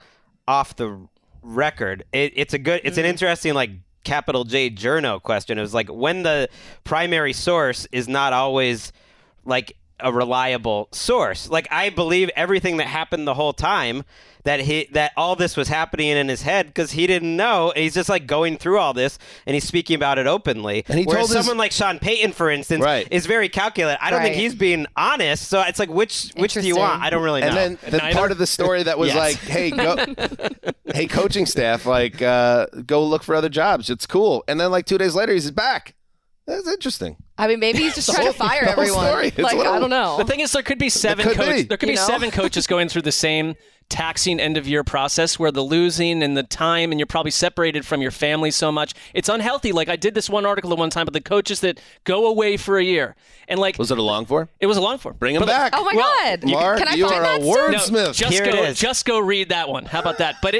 off the record. It's an interesting like capital J journo question. It was like when the primary source is not always like a reliable source. Like I believe everything that happened the whole time, that all this was happening in his head because he didn't know. And he's just like going through all this and he's speaking about it openly. And someone like Sean Payton, for instance, is very calculated. I don't think he's being honest. So it's like, which do you want? I don't really know. And then part of the story that was like, hey, hey, coaching staff, like go look for other jobs. It's cool. And then like 2 days later, he's back. That's interesting. I mean, maybe he's just trying to fire everyone. Like, I don't know. The thing is, there could be seven coaches going through the same taxing end-of-year process where the losing and the time, and you're probably separated from your family so much. It's unhealthy. Like, I did this one article at one time, but the coaches that go away for a year. And like, was it a long form? It was a long form. Bring them back. Oh, my God. Mark, can I find that soon? No, just go read that one. How about that? But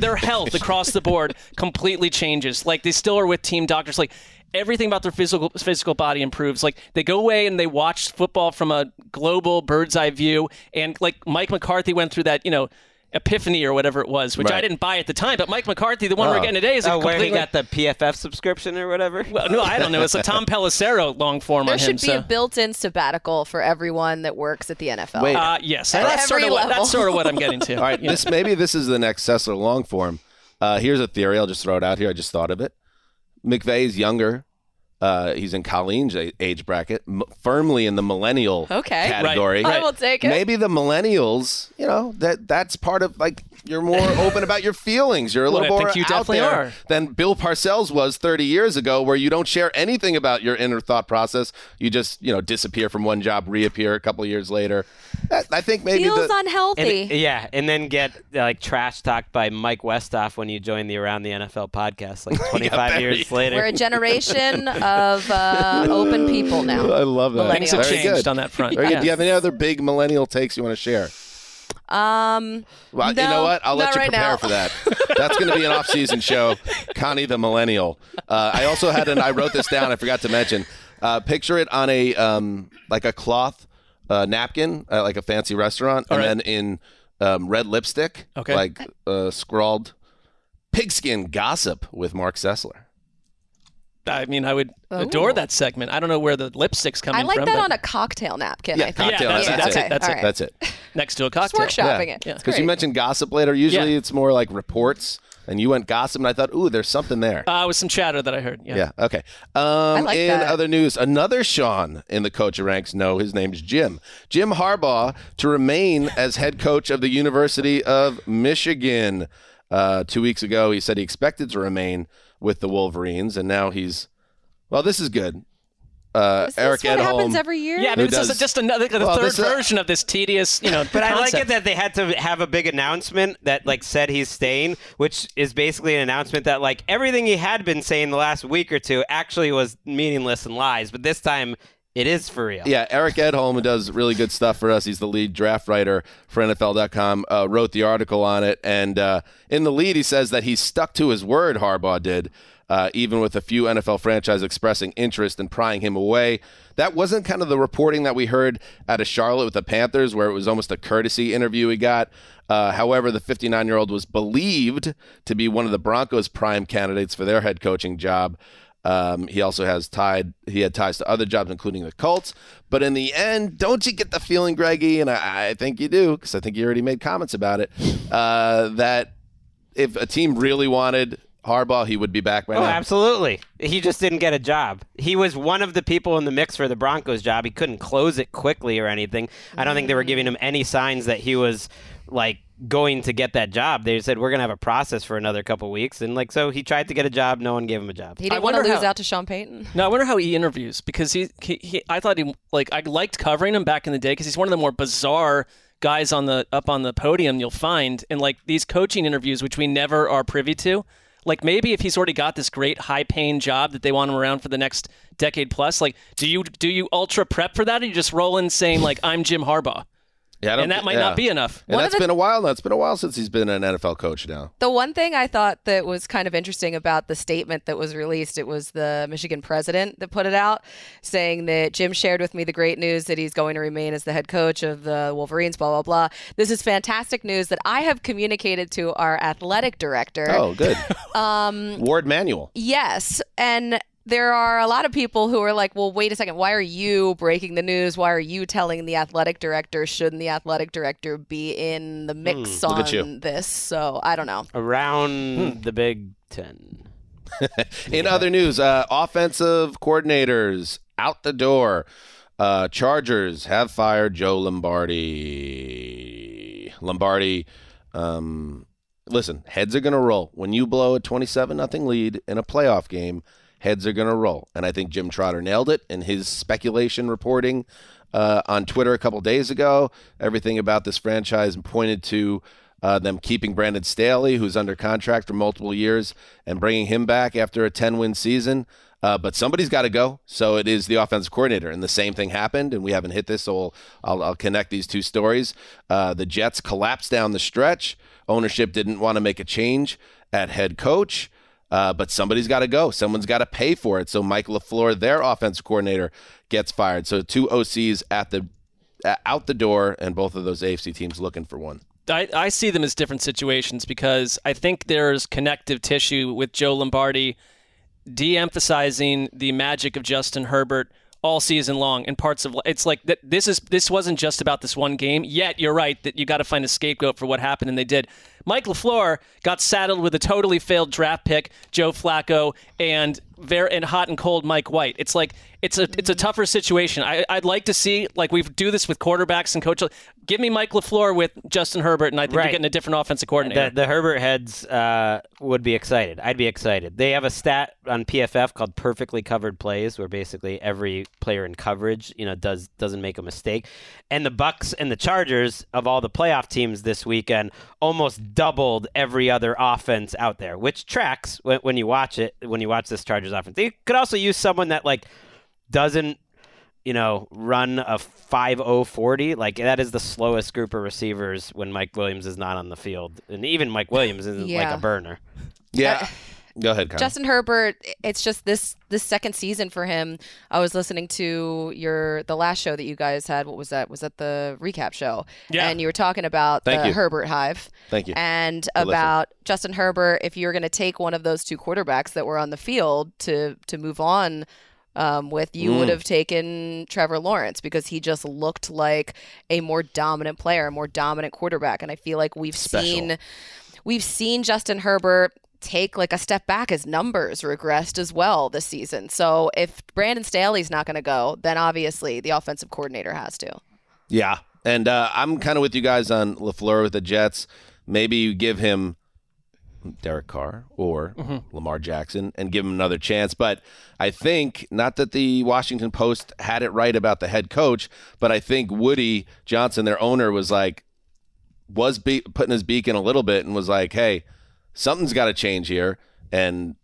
their health across the board completely changes. Like, they still are with team doctors. Like, everything about their physical body improves. Like, they go away and they watch football from a global bird's eye view. And like Mike McCarthy went through that, epiphany or whatever it was, which I didn't buy at the time. But Mike McCarthy, the one we're getting today, is a complete... he got the PFF subscription or whatever? Well, no, I don't know. It's a Tom Pelissero long form on him. There should be a built-in sabbatical for everyone that works at the NFL. Wait. Yes. That's sort of what I'm getting to. All right. Maybe this is the next Sessler long form. Here's a theory. I'll just throw it out here. I just thought of it. McVay is younger. He's in Colleen's age bracket, firmly in the millennial category. Right. I will take it. Maybe the millennials, that's part of like You're more open about your feelings. You're a little more out there than Bill Parcells was 30 years ago, where you don't share anything about your inner thought process. You just, you know, disappear from one job, reappear a couple of years later. I think maybe feels unhealthy. And then get like trash talked by Mike Westhoff when you join the Around the NFL podcast, like 25 years later. We're a generation of open people now. I love that. Things have changed on that front. Very good. Do you have any other big millennial takes you want to share? Well, no, you know what? I'll let you prepare for that. That's going to be an off-season show. Connie the Millennial. I also had I wrote this down. I forgot to mention. Picture it on a like a cloth napkin, like a fancy restaurant, then in red lipstick, like scrawled pigskin gossip with Mark Sessler. I mean, I would adore that segment. I don't know where the lipstick's coming from. I like that on a cocktail napkin. Yeah, I think. That's it. Next to a cocktail. Just workshopping it. Because you mentioned gossip later. Usually it's more like reports. And you went gossip, and I thought, ooh, there's something there. It was some chatter that I heard. Yeah. Okay. I like that. In other news, another Sean in the coach ranks. No, his name's Jim. Jim Harbaugh to remain as head coach of the University of Michigan. 2 weeks ago, he said he expected to remain with the Wolverines, and now he's this is good. Eric Edholm. This happens every year. Yeah, I mean, this is just the third version of this tedious, But concept. I like it that they had to have a big announcement that said he's staying, which is basically an announcement that everything he had been saying the last week or two actually was meaningless and lies. But this time, it is for real. Yeah, Eric Edholm does really good stuff for us. He's the lead draft writer for NFL.com, wrote the article on it. And in the lead, he says that he stuck to his word, Harbaugh did, even with a few NFL franchises expressing interest and prying him away. That wasn't kind of the reporting that we heard out of Charlotte with the Panthers, where it was almost a courtesy interview he got. However, the 59-year-old was believed to be one of the Broncos' prime candidates for their head coaching job. He also had ties to other jobs, including the Colts. But in the end, don't you get the feeling, Greggy, and I think you do, because I think you already made comments about it, that if a team really wanted Harbaugh, he would be back by now. Absolutely. He just didn't get a job. He was one of the people in the mix for the Broncos job. He couldn't close it quickly or anything. I don't think they were giving him any signs that he was going to get that job. They said, we're going to have a process for another couple weeks. And so he tried to get a job. No one gave him a job. He didn't want to lose out to Sean Payton. No, I wonder how he interviews, because I liked covering him back in the day, because he's one of the more bizarre guys up on the podium you'll find. And these coaching interviews, which we never are privy to, maybe if he's already got this great high-paying job that they want him around for the next decade plus, do you ultra prep for that, or you just roll in saying I'm Jim Harbaugh? Yeah, and that might not be enough. And that's been a while now. It's been a while since he's been an NFL coach now. The one thing I thought that was kind of interesting about the statement that was released, it was the Michigan president that put it out, saying that Jim shared with me the great news that he's going to remain as the head coach of the Wolverines, blah, blah, blah. This is fantastic news that I have communicated to our athletic director. Oh, good. Ward Manuel. Yes. And there are a lot of people who are like, well, wait a second. Why are you breaking the news? Why are you telling the athletic director? Shouldn't the athletic director be in the mix on this? So I don't know. Around the Big Ten. In other news, offensive coordinators out the door. Chargers have fired Joe Lombardi. Listen, heads are going to roll. When you blow a 27-0 lead in a playoff game, heads are going to roll. And I think Jim Trotter nailed it in his speculation reporting on Twitter a couple days ago. Everything about this franchise pointed to them keeping Brandon Staley, who's under contract for multiple years, and bringing him back after a 10-win season. But somebody's got to go. So it is the offensive coordinator. And the same thing happened. And we haven't hit this, so I'll connect these two stories. The Jets collapsed down the stretch. Ownership didn't want to make a change at head coach. But somebody's got to go. Someone's got to pay for it. So Mike LaFleur, their offensive coordinator, gets fired. So two OCs out the door, and both of those AFC teams looking for one. I see them as different situations, because I think there's connective tissue with Joe Lombardi de-emphasizing the magic of Justin Herbert all season long, and parts of it's this wasn't just about this one game. Yet you're right that you got to find a scapegoat for what happened, and they did. Mike LaFleur got saddled with a totally failed draft pick, Joe Flacco, and hot and cold Mike White. It's like it's a tougher situation. I'd like to see, like we do this with quarterbacks and coaches. Give me Mike LaFleur with Justin Herbert, and I think you're getting a different offensive coordinator. The Herbert heads would be excited. I'd be excited. They have a stat on PFF called perfectly covered plays, where basically every player in coverage, doesn't make a mistake. And the Bucs and the Chargers of all the playoff teams this weekend almost doubled every other offense out there, which tracks when you watch it. When you watch this Chargers offense, they could also use someone that doesn't, run a 5.0 40. Like that is the slowest group of receivers when Mike Williams is not on the field, and even Mike Williams isn't like a burner. Yeah. Go ahead, Connor. Justin Herbert, it's just this second season for him. I was listening to the last show that you guys had. What was that? Was that the recap show? Yeah. And you were talking about the Herbert Hive. Thank you. And about Justin Herbert, if you're going to take one of those two quarterbacks that were on the field to move on with, you would have taken Trevor Lawrence because he just looked like a more dominant player, a more dominant quarterback. And I feel like we've seen Justin Herbert take a step back. His numbers regressed as well this season. So if Brandon Staley's not going to go, then obviously the offensive coordinator has to. Yeah. And I'm kind of with you guys on LaFleur with the Jets. Maybe you give him Derek Carr or Lamar Jackson and give him another chance. But I think, not that the Washington Post had it right about the head coach, but I think Woody Johnson, their owner, was putting his beak in a little bit and was like, hey, something's got to change here, and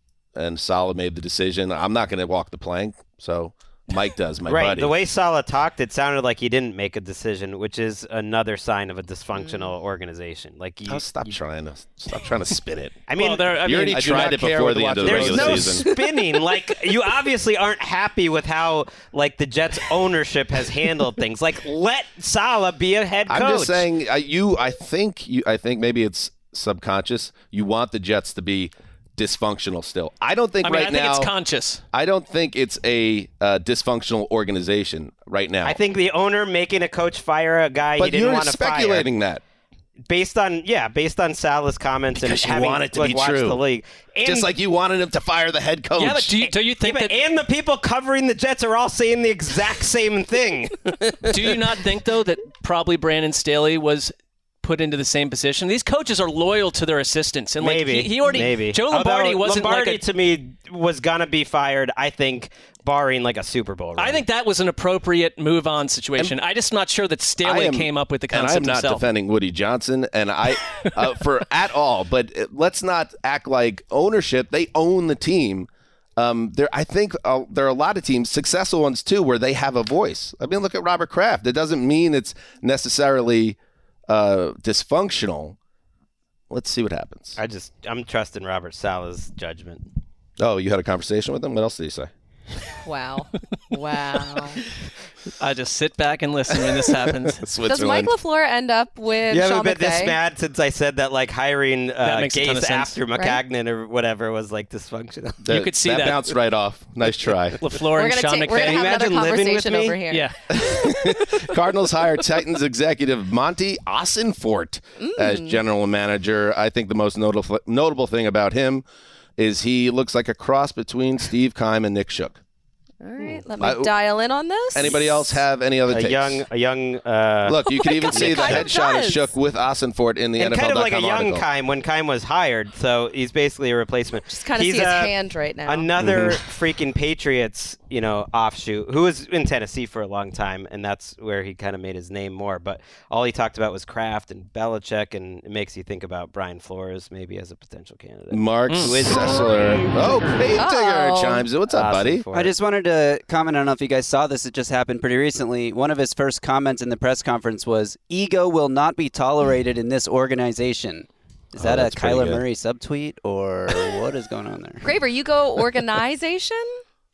Saleh made the decision. I'm not going to walk the plank, so Mike does, my buddy. Right, the way Saleh talked, it sounded like he didn't make a decision, which is another sign of a dysfunctional organization. Stop trying to spin it. I mean, you already tried it before the end of the regular season. There's no spinning. You obviously aren't happy with how the Jets ownership has handled things. Let Saleh be a head coach. I'm just saying, I think maybe it's subconscious, you want the Jets to be dysfunctional still. I think it's conscious. I don't think it's a dysfunctional organization right now. I think the owner making a coach fire a guy he didn't want to fire. But you're speculating that. Based on Saleh's comments because and having it to be watched true. The league. And just like you wanted him to fire the head coach. Yeah, but do you think that... And the people covering the Jets are all saying the exact same thing. Do you not think, though, that probably Brandon Staley was put into the same position? These coaches are loyal to their assistants, and maybe Joe Lombardi wasn't. Lombardi to me was gonna be fired, I think, barring a Super Bowl run. I think that was an appropriate move on situation. I'm just not sure that Staley came up with the concept himself. I'm not defending Woody Johnson, and I for at all. But let's not act like ownership. They own the team. I think there are a lot of teams, successful ones too, where they have a voice. I mean, look at Robert Kraft. It doesn't mean it's necessarily dysfunctional. Let's see what happens. I'm trusting Robert Saleh's judgment. Oh, you had a conversation with him? What else did he say? Wow. I just sit back and listen when this happens. Does Mike LaFleur end up with Sean McVay? You haven't been this mad since I said that hiring Gase after McCagnon or whatever was dysfunctional. You could see that. Bounced right off. Nice try. LaFleur and Sean McVay. We're going to have another conversation over here. Yeah. Cardinals hire Titans executive Monty Austinfort as general manager. I think the most notable thing about him is he looks like a cross between Steve Keim and Nick Shook. All right, let me dial in on this. Anybody else have any other takes? Look, you can even see the headshot is Shook with Austinfort in the NFL.com article. And kind of a young Keim when Keim was hired, so he's basically a replacement. Just kind of see his hand right now. Another freaking Patriots, offshoot, who was in Tennessee for a long time, and that's where he kind of made his name more. But all he talked about was Kraft and Belichick, and it makes you think about Brian Flores maybe as a potential candidate. Mark Sessler. Oh, Paytinger chimes in. What's up, buddy? I just wanted to comment, I don't know if you guys saw this, it just happened pretty recently. One of his first comments in the press conference was, ego will not be tolerated in this organization. Is that a Kyler Murray subtweet, or what is going on there? Graver, you go organization?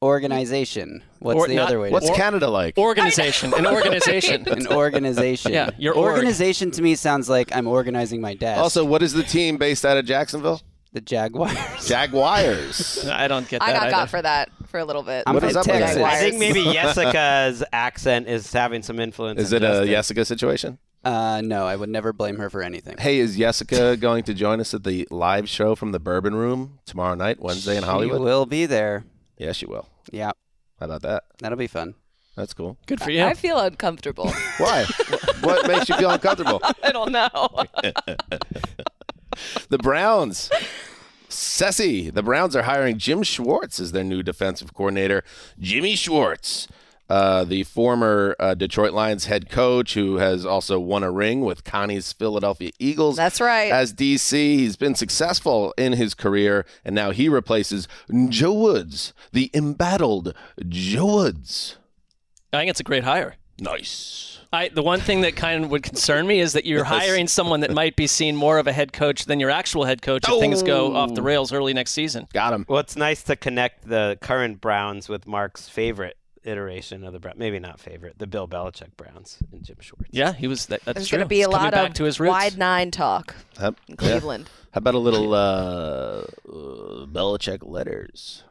Organization. What's the other way? What's Canada like? Organization. An organization. An organization. Yeah, your organization to me sounds like I'm organizing my desk. Also, what is the team based out of Jacksonville? The Jaguars. Jaguars. I don't get that. I got for that for a little bit. What is up with Jaguars? I think maybe Jessica's accent is having some influence. Is it a Jessica situation? No, I would never blame her for anything. Hey, is Jessica going to join us at the live show from the Bourbon Room tomorrow night, Wednesday in Hollywood? She will be there. Yeah, she will. Yeah. How about that? That'll be fun. That's cool. Good for you. I feel uncomfortable. Why? What makes you feel uncomfortable? I don't know. The Browns. Sessi. The Browns are hiring Jim Schwartz as their new defensive coordinator. Jimmy Schwartz. The former Detroit Lions head coach who has also won a ring with Connie's Philadelphia Eagles. That's right. As DC, he's been successful in his career, and now he replaces Joe Woods, the embattled Joe Woods. I think it's a great hire. Nice. The one thing that kind of would concern me is that you're hiring someone that might be seen more of a head coach than your actual head coach if things go off the rails early next season. Got him. Well, it's nice to connect the current Browns with Mark's favorite iteration of the Browns, maybe not favorite, the Bill Belichick Browns and Jim Schwartz. Yeah, he was. There's going to be a lot of wide nine talk in Cleveland. Yeah. How about a little Belichick letters?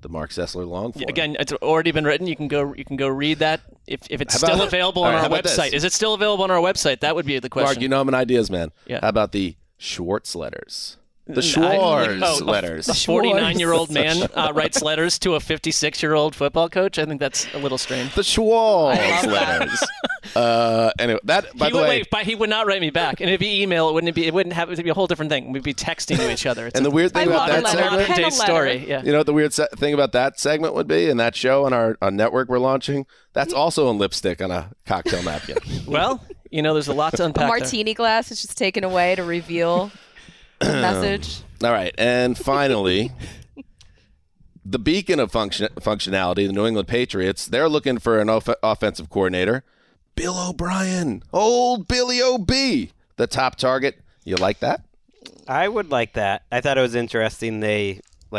The Mark Sessler long form. Again, it's already been written. You can go read that if it's still available on our website. Is it still available on our website? That would be the question. Mark, you know I'm an ideas man. Yeah. How about the Schwartz letters? The Schwartz letters. A 49-year-old man writes letters to a 56-year-old football coach. I think that's a little strange. The Schwartz letters. Anyway, that by the way, he would not write me back, and if he email, it would be a whole different thing. We'd be texting to each other. And the weird thing about that segment, story, yeah. You know what the weird thing about that segment would be, and that show on our network we're launching, that's also in lipstick on a cocktail napkin. Well, you know, there's a lot to unpack. A martini glass is just taken away to reveal. Message. All right. And finally, the beacon of functionality, the New England Patriots, they're looking for an offensive coordinator. Bill O'Brien, old Billy O.B., the top target. You like that? I would like that. I thought it was interesting they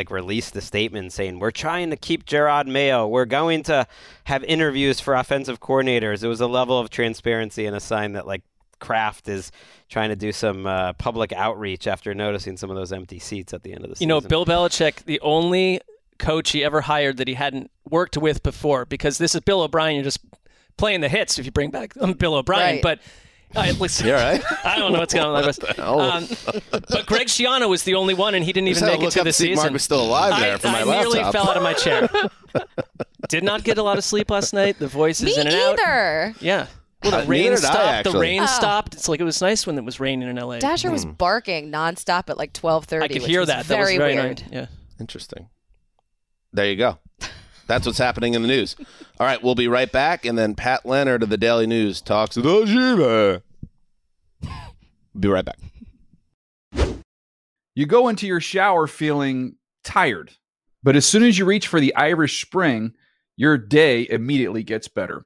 released the statement saying, we're trying to keep Gerard Mayo. We're going to have interviews for offensive coordinators. It was a level of transparency and a sign that Kraft is trying to do some public outreach after noticing some of those empty seats at the end of the season. You know, Bill Belichick, the only coach he ever hired that he hadn't worked with before, because this is Bill O'Brien. You're just playing the hits if you bring back Bill O'Brien. Right. But listen, you're right. I don't know what's going on. But Greg Schiano was the only one, and he didn't even make it to the season. Mark was still alive there from my laptop. I nearly fell out of my chair. Did not get a lot of sleep last night. The voice is in and out. Me either. Yeah. Well, the rain stopped. The rain stopped. It's it was nice when it was raining in L.A. Dasher was barking nonstop at 12:30. I could hear that. That was very weird. Yeah. Interesting. There you go. That's what's happening in the news. All right, we'll be right back, and then Pat Leonard of the Daily News talks to the Shiva. Be right back. You go into your shower feeling tired, but as soon as you reach for the Irish Spring, your day immediately gets better.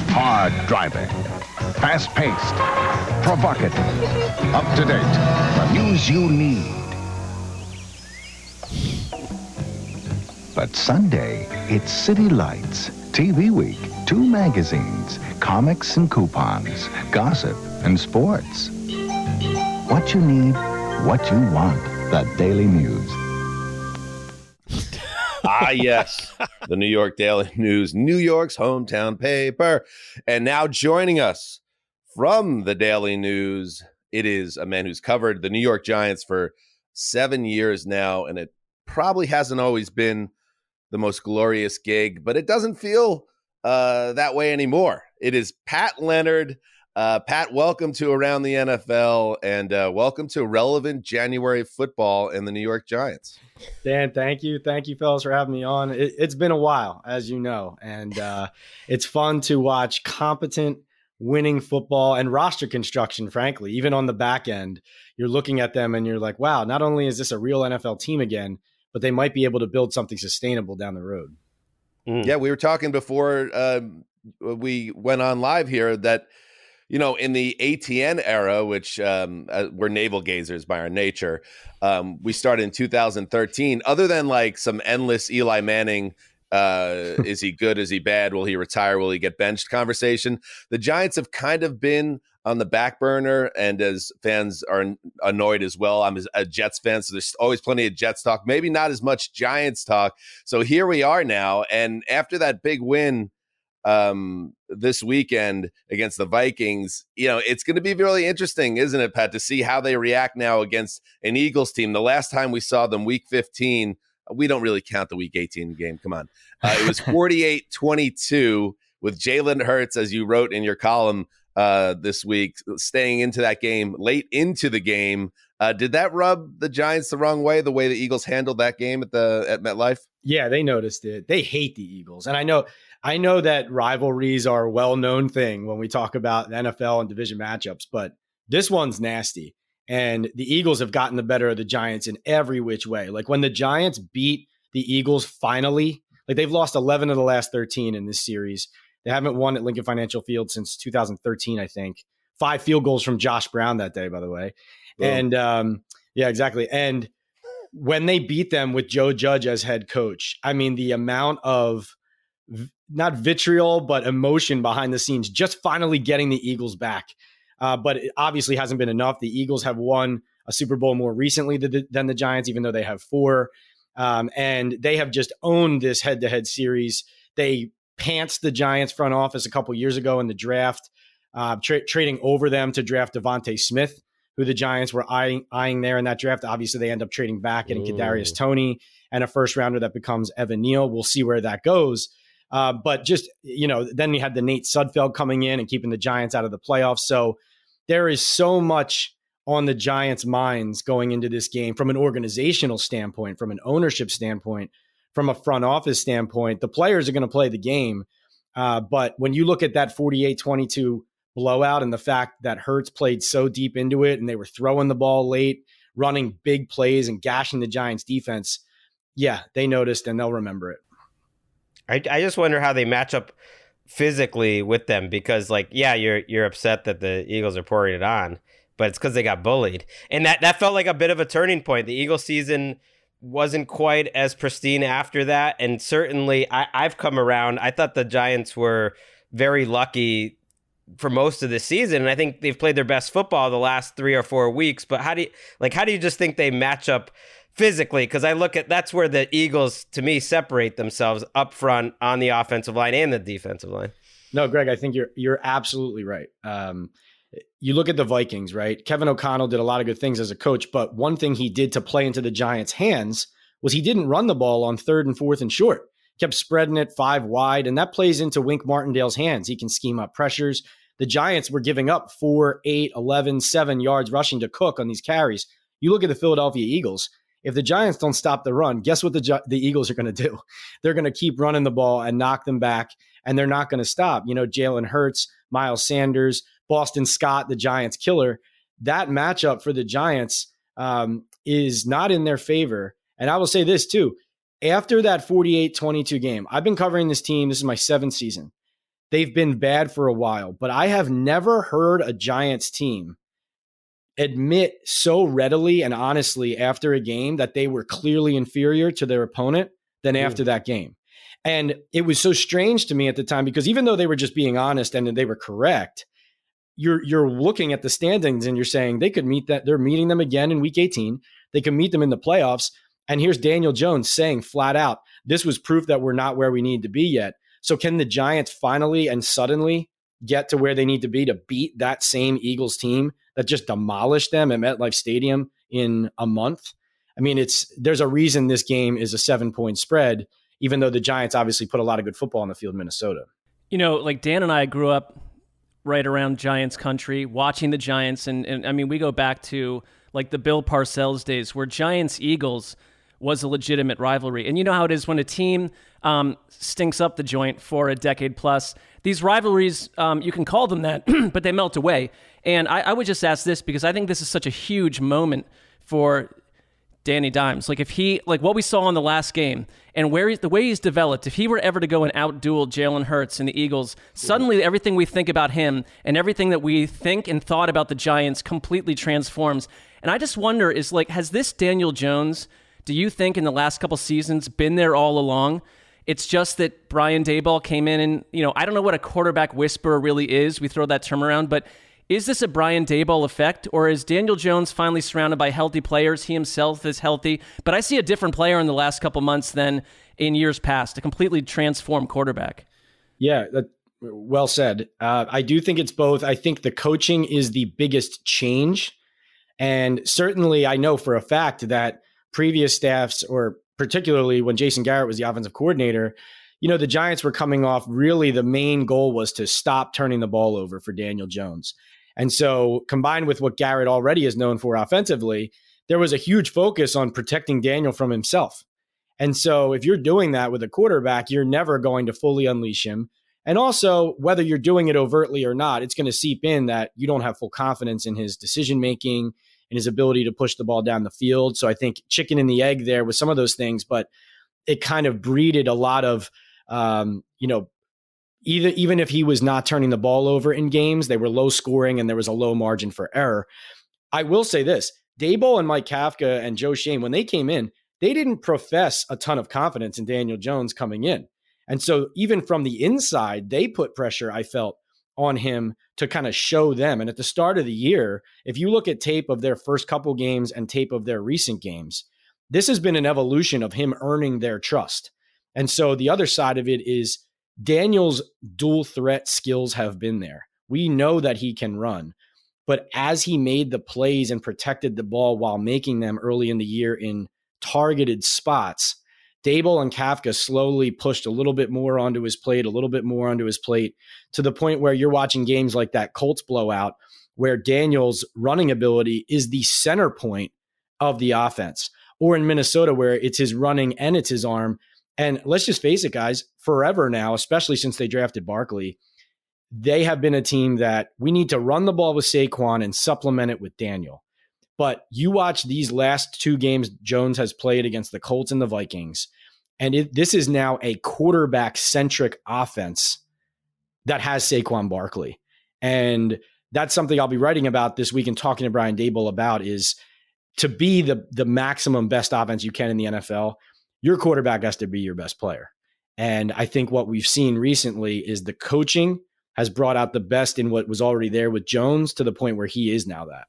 Hard driving, fast-paced, provocative, up-to-date, the news you need. But Sunday, it's City Lights, TV Week, 2 magazines, comics and coupons, gossip and sports. What you need, what you want, the Daily News. Ah, yes, the New York Daily News, New York's hometown paper. And now joining us from the Daily News, it is a man who's covered the New York Giants for 7 years now, and it probably hasn't always been the most glorious gig, but it doesn't feel that way anymore. It is Pat Leonard. Pat, welcome to Around the NFL, and welcome to relevant January football and the New York Giants. Dan, thank you. Thank you, fellas, for having me on. It's been a while, as you know, and it's fun to watch competent winning football and roster construction, frankly, even on the back end. You're looking at them and you're like, wow, not only is this a real NFL team again, but they might be able to build something sustainable down the road. Yeah, we were talking before we went on live here that you know, in the ATN era, which we're navel gazers by our nature, we started in 2013. Other than like some endless Eli Manning, is he good? Is he bad? Will he retire? Will he get benched conversation? The Giants have kind of been on the back burner, and as fans are annoyed as well. I'm a Jets fan, so there's always plenty of Jets talk, maybe not as much Giants talk. So here we are now. And after that big win this weekend against the Vikings, you know, it's going to be really interesting, isn't it, Pat, to see how they react now against an Eagles team. The last time we saw them, week 15, we don't really count the week 18 game. Come on. It was 48-22 with Jalen Hurts, as you wrote in your column this week, staying into that game, late into the game. Did that rub the Giants the wrong way, the way the Eagles handled that game at MetLife? Yeah, they noticed it. They hate the Eagles. And I know that rivalries are a well-known thing when we talk about the NFL and division matchups, but this one's nasty. And the Eagles have gotten the better of the Giants in every which way. Like when the Giants beat the Eagles finally, like they've lost 11 of the last 13 in this series. They haven't won at Lincoln Financial Field since 2013, I think. 5 field goals from Josh Brown that day, by the way. Whoa. And yeah, exactly. And when they beat them with Joe Judge as head coach, I mean, the amount of not vitriol, but emotion behind the scenes, just finally getting the Eagles back. But it obviously hasn't been enough. The Eagles have won a Super Bowl more recently than the Giants, even though they have 4. And they have just owned this head-to-head series. They pants the Giants front office a couple years ago in the draft, trading over them to draft Devontae Smith, who the Giants were eyeing there in that draft. Obviously, they end up trading back, getting Kadarius Toney and a first-rounder that becomes Evan Neal. We'll see where that goes. But just, you know, then you had the Nate Sudfeld coming in and keeping the Giants out of the playoffs. So there is so much on the Giants' minds going into this game from an organizational standpoint, from an ownership standpoint, from a front office standpoint. The players are going to play the game. But when you look at that 48-22 blowout and the fact that Hurts played so deep into it and they were throwing the ball late, running big plays and gashing the Giants defense, yeah, they noticed and they'll remember it. I just wonder how they match up physically with them because, like, yeah, you're upset that the Eagles are pouring it on, but it's because they got bullied. And that felt like a bit of a turning point. The Eagles season wasn't quite as pristine after that. And certainly I've come around. I thought the Giants were very lucky for most of the season. And I think they've played their best football the last 3 or 4 weeks. But how do you just think they match up physically? Because I look at that's where the Eagles, to me, separate themselves up front on the offensive line and the defensive line. No, Greg, I think you're absolutely right. You look at the Vikings, right? Kevin O'Connell did a lot of good things as a coach, but one thing he did to play into the Giants' hands was he didn't run the ball on 3rd and 4th and short, kept spreading it 5 wide, and that plays into Wink Martindale's hands. He can scheme up pressures. The Giants were giving up 4, 8, 11, 7 yards rushing to Cook on these carries. You look at the Philadelphia Eagles. If the Giants don't stop the run, guess what the Eagles are going to do? They're going to keep running the ball and knock them back, and they're not going to stop. You know, Jalen Hurts, Miles Sanders, Boston Scott, the Giants killer. That matchup for the Giants is not in their favor. And I will say this too. After that 48-22 game, I've been covering this team. This is my 7th season. They've been bad for a while, but I have never heard a Giants team admit so readily and honestly after a game that they were clearly inferior to their opponent than after that game. And it was so strange to me at the time because even though they were just being honest and they were correct, you're looking at the standings and you're saying they could meet that. They're meeting them again in week 18. They can meet them in the playoffs. And here's Daniel Jones saying flat out, this was proof that we're not where we need to be yet. So can the Giants finally and suddenly get to where they need to be to beat that same Eagles team that just demolished them at MetLife Stadium in a month? I mean, there's a reason this game is a 7-point spread, even though the Giants obviously put a lot of good football on the field in Minnesota. You know, like Dan and I grew up right around Giants country, watching the Giants. And I mean, we go back to like the Bill Parcells days where Giants-Eagles was a legitimate rivalry. And you know how it is when a team stinks up the joint for a decade plus. These rivalries, you can call them that, but they melt away. And I would just ask this because I think this is such a huge moment for Danny Dimes. Like, if he, like what we saw in the last game and where he's, the way he's developed, if he were ever to go and outduel Jalen Hurts and the Eagles, suddenly everything we think about him and everything that we think and thought about the Giants completely transforms. And I just wonder, is like, has this Daniel Jones, do you think in the last couple seasons been there all along? It's just that Brian Daboll came in and, you know, I don't know what a quarterback whisperer really is. We throw that term around, but is this a Brian Daboll effect, or is Daniel Jones finally surrounded by healthy players? He himself is healthy, but I see a different player in the last couple months than in years past, a completely transformed quarterback. Yeah, well said. I do think it's both. I think the coaching is the biggest change. And certainly I know for a fact that previous staffs, or particularly when Jason Garrett was the offensive coordinator, you know, the Giants were coming off, really the main goal was to stop turning the ball over for Daniel Jones. And so combined with what Garrett already is known for offensively, there was a huge focus on protecting Daniel from himself. And so if you're doing that with a quarterback, you're never going to fully unleash him. And also, whether you're doing it overtly or not, it's going to seep in that you don't have full confidence in his decision-making and his ability to push the ball down the field. So I think chicken and the egg there with some of those things, but it kind of breeded a lot of, you know, even if he was not turning the ball over in games, they were low scoring and there was a low margin for error. I will say this, Daboll and Mike Kafka and Joe Schoen, when they came in, they didn't profess a ton of confidence in Daniel Jones coming in. And so even from the inside, they put pressure, I felt, on him to kind of show them. And at the start of the year, if you look at tape of their first couple games and tape of their recent games, this has been an evolution of him earning their trust. And so the other side of it is, Daniel's dual threat skills have been there. We know that he can run, but as he made the plays and protected the ball while making them early in the year in targeted spots, Daboll and Kafka slowly pushed a little bit more onto his plate, to the point where you're watching games like that Colts blowout, where Daniel's running ability is the center point of the offense, or in Minnesota where it's his running and it's his arm. And let's just face it, guys, forever now, especially since they drafted Barkley, they have been a team that we need to run the ball with Saquon and supplement it with Daniel. But you watch these last two games Jones has played against the Colts and the Vikings, and this is now a quarterback-centric offense that has Saquon Barkley. And that's something I'll be writing about this week and talking to Brian Daboll about, is to be the maximum best offense you can in the NFL, your quarterback has to be your best player. And I think what we've seen recently is the coaching has brought out the best in what was already there with Jones, to the point where he is now that.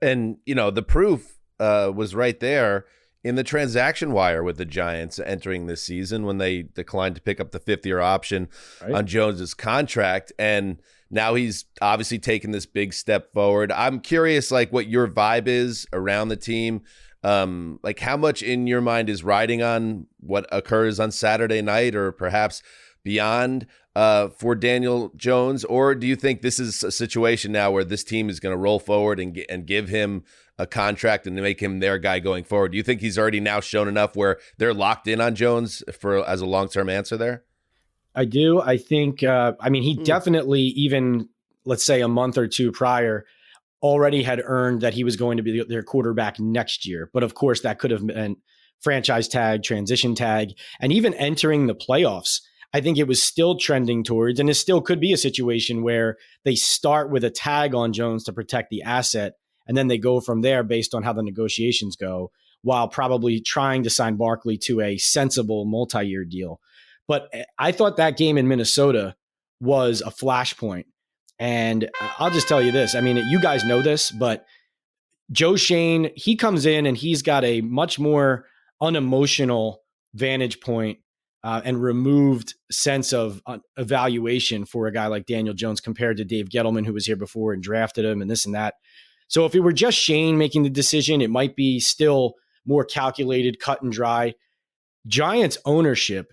And, you know, the proof was right there in the transaction wire with the Giants entering this season when they declined to pick up the fifth-year option on Jones's contract. And now he's obviously taken this big step forward. I'm curious, like, what your vibe is around the team. Like, how much in your mind is riding on what occurs on Saturday night or perhaps beyond for Daniel Jones? Or do you think this is a situation now where this team is going to roll forward and give him a contract and make him their guy going forward? Do you think he's already now shown enough where they're locked in on Jones for as a long-term answer there? I do. I think, I mean, he definitely, even, let's say, a month or two prior, already had earned that he was going to be their quarterback next year. But of course, that could have meant franchise tag, transition tag, and even entering the playoffs. I think it was still trending towards, and it still could be a situation where they start with a tag on Jones to protect the asset, and then they go from there based on how the negotiations go, while probably trying to sign Barkley to a sensible multi-year deal. But I thought that game in Minnesota was a flashpoint. And I'll just tell you this. I mean, you guys know this, but Joe Schoen, he comes in and he's got a much more unemotional vantage point and removed sense of evaluation for a guy like Daniel Jones compared to Dave Gettleman, who was here before and drafted him and this and that. So if it were just Schoen making the decision, it might be still more calculated, cut and dry. Giants ownership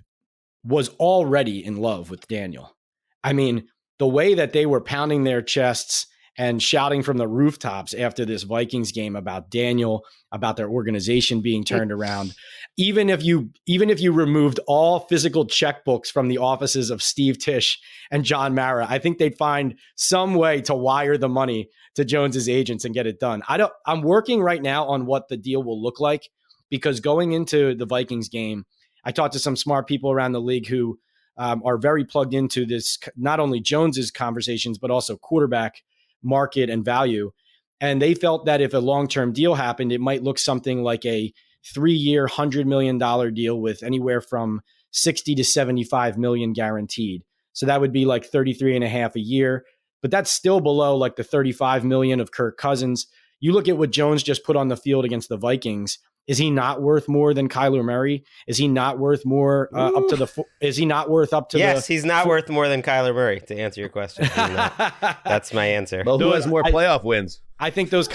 was already in love with Daniel. I mean, the way that they were pounding their chests and shouting from the rooftops after this Vikings game about Daniel, about their organization being turned around, even if you removed all physical checkbooks from the offices of Steve Tisch and John Mara, I think they'd find some way to wire the money to Jones's agents and get it done. I'm working right now on what the deal will look like. because going into the Vikings game, I talked to some smart people around the league who are very plugged into this, not only Jones's conversations, but also quarterback market and value. And they felt that if a long-term deal happened, it might look something like a 3-year, $100 million deal with anywhere from 60 to 75 million guaranteed. So that would be like 33 and a half a year, but that's still below like the 35 million of Kirk Cousins. You look at what Jones just put on the field against the Vikings. Is he not worth more than Kyler Murray? Is he not worth more up to the? Is he not worth up to? Yes, he's not worth more than Kyler Murray. To answer your question, that's my answer. Well, who has more playoff wins? I think those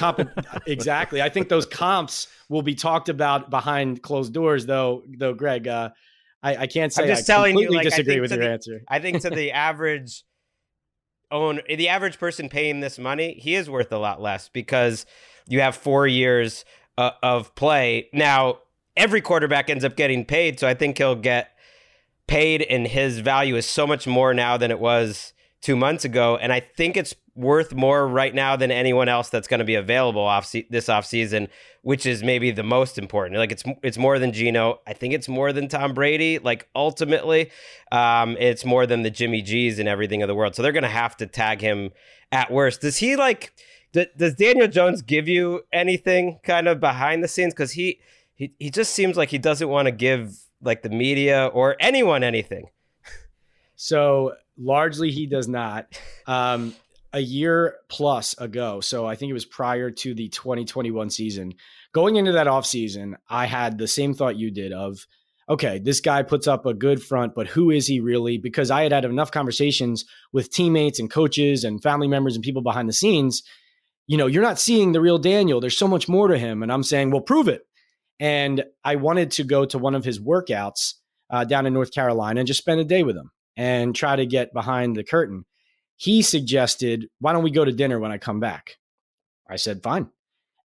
exactly. I think those comps will be talked about behind closed doors, though Greg, I can't say. I'm just telling you, like, disagree with your answer. I think to the average the average person paying this money, he is worth a lot less because you have 4 years of play. Now, every quarterback ends up getting paid, so I think he'll get paid, and his value is so much more now than it was 2 months ago, and I think it's worth more right now than anyone else that's going to be available this offseason, which is maybe the most important. Like, it's more than Geno. I think it's more than Tom Brady. Like, ultimately, it's more than the Jimmy G's and everything of the world, so they're going to have to tag him at worst. Does he, like... Does Daniel Jones give you anything kind of behind the scenes? Because he just seems like he doesn't want to give, like, the media or anyone anything. So largely he does not. A year plus ago, so I think it was prior to the 2021 season, going into that offseason, I had the same thought you did of, okay, this guy puts up a good front, but who is he really? Because I had enough conversations with teammates and coaches and family members and people behind the scenes. You know, you're not seeing the real Daniel. There's so much more to him. And I'm saying, well, prove it. And I wanted to go to one of his workouts down in North Carolina and just spend a day with him and try to get behind the curtain. He suggested, why don't we go to dinner when I come back? I said, fine.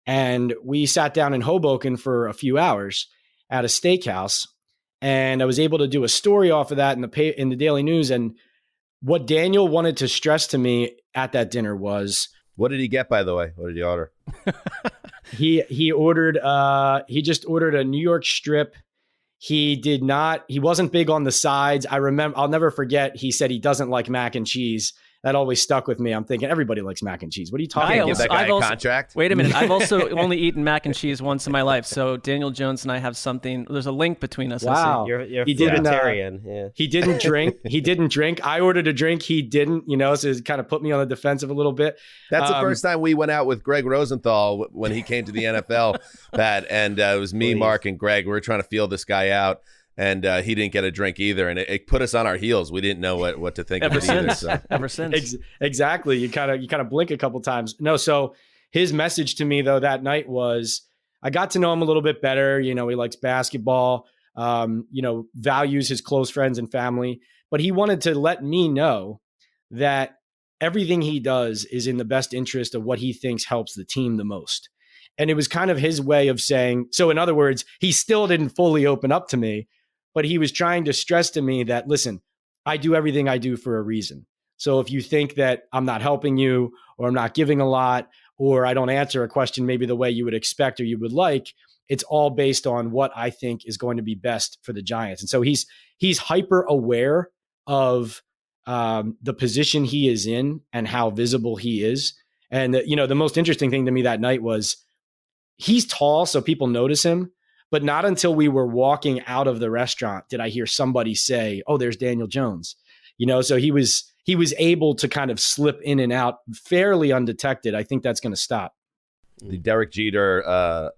And we sat down in Hoboken for a few hours at a steakhouse. And I was able to do a story off of that in the Daily News. And what Daniel wanted to stress to me at that dinner was, what did he get, by the way? What did he order? He just ordered a New York strip. He wasn't big on the sides. I'll never forget. He said he doesn't like mac and cheese. That always stuck with me. I'm thinking everybody likes mac and cheese. What are you talking about? Give that guy a contract. Wait a minute. I've also only eaten mac and cheese once in my life. So Daniel Jones and I have something. There's a link between us. Wow. You're vegetarian. Yeah. He didn't drink. I ordered a drink. He didn't, so it kind of put me on the defensive a little bit. That's the first time we went out with Greg Rosenthal when he came to the NFL, Pat. And it was me, Mark, and Greg. We were trying to feel this guy out. And he didn't get a drink either. And it put us on our heels. We didn't know what to think of either. So. Ever since. Exactly. You kind of blink a couple times. No, so his message to me, though, that night was, I got to know him a little bit better. He likes basketball, values his close friends and family. But he wanted to let me know that everything he does is in the best interest of what he thinks helps the team the most. And it was kind of his way of saying, so in other words, he still didn't fully open up to me. But he was trying to stress to me that, listen, I do everything I do for a reason. So if you think that I'm not helping you, or I'm not giving a lot, or I don't answer a question maybe the way you would expect or you would like, it's all based on what I think is going to be best for the Giants. And so he's hyper aware of the position he is in and how visible he is. And the most interesting thing to me that night was he's tall, so people notice him. But not until we were walking out of the restaurant did I hear somebody say, oh, there's Daniel Jones. So he was able to kind of slip in and out fairly undetected. I think that's going to stop. The Derek Jeter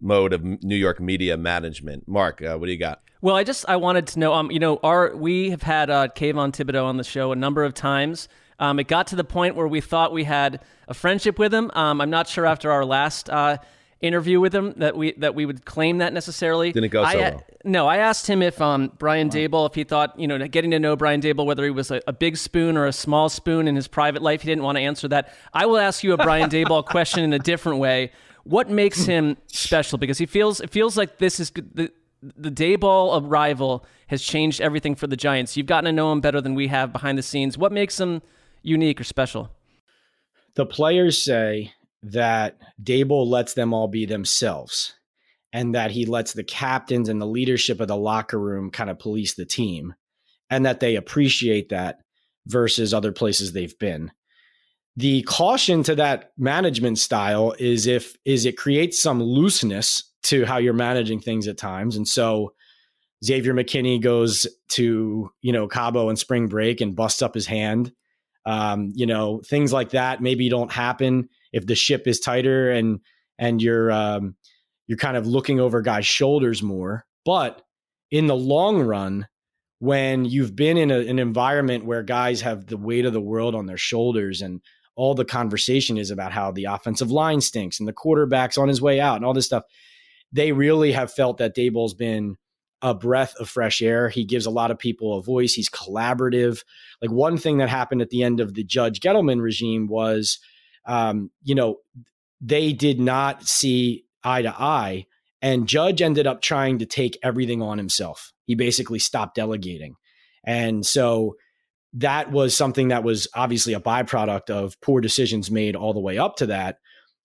mode of New York media management. Mark, what do you got? Well, I wanted to know, we have had Kayvon Thibodeau on the show a number of times. It got to the point where we thought we had a friendship with him. I'm not sure after our last interview with him that we would claim that necessarily. Didn't go so well. No, I asked him if Brian Daboll, if he thought, getting to know Brian Daboll, whether he was a big spoon or a small spoon in his private life. He didn't want to answer that. I will ask you a Brian Daboll question in a different way. What makes him special? Because it feels like this is the Daboll arrival has changed everything for the Giants. You've gotten to know him better than we have behind the scenes. What makes him unique or special? The players say that Daboll lets them all be themselves. and that he lets the captains and the leadership of the locker room kind of police the team, and that they appreciate that versus other places they've been. The caution to that management style is it creates some looseness to how you're managing things at times. And so Xavier McKinney goes to, Cabo and spring break and busts up his hand. Things like that maybe don't happen if the ship is tighter and you're kind of looking over guys' shoulders more. But in the long run, when you've been in an environment where guys have the weight of the world on their shoulders and all the conversation is about how the offensive line stinks and the quarterback's on his way out and all this stuff, they really have felt that Daboll's been a breath of fresh air. He gives a lot of people a voice. He's collaborative. Like, one thing that happened at the end of the Judge Gettleman regime was, they did not see eye to eye, and Judge ended up trying to take everything on himself. He basically stopped delegating. And so that was something that was obviously a byproduct of poor decisions made all the way up to that.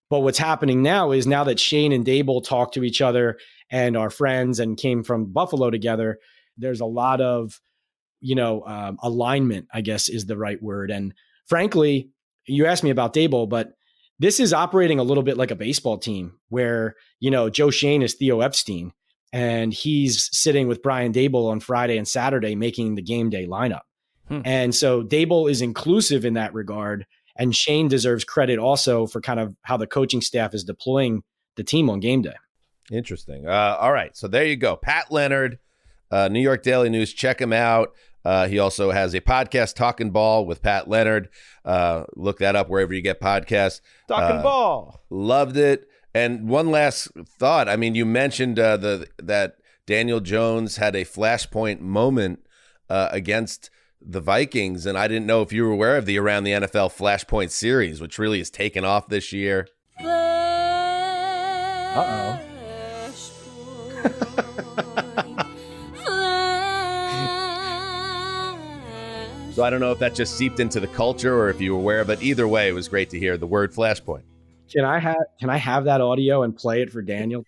But what's happening now is, now that Shane and Daboll talk to each other and are friends and came from Buffalo together, there's a lot of, alignment, I guess is the right word. And frankly, you asked me about Daboll, but this is operating a little bit like a baseball team where, Joe Schoen is Theo Epstein and he's sitting with Brian Daboll on Friday and Saturday making the game day lineup. And so Daboll is inclusive in that regard. And Shane deserves credit also for kind of how the coaching staff is deploying the team on game day. Interesting. All right. So there you go. Pat Leonard, New York Daily News. Check him out. He also has a podcast, Talkin' Ball with Pat Leonard. Look that up wherever you get podcasts. Talkin' Ball. Loved it. And one last thought. I mean, you mentioned that Daniel Jones had a flashpoint moment against the Vikings, and I didn't know if you were aware of the Around the NFL Flashpoint series, which really has taken off this year. So I don't know if that just seeped into the culture or if you were aware of it. Either way, it was great to hear the word Flashpoint. Can I have that audio and play it for Daniel?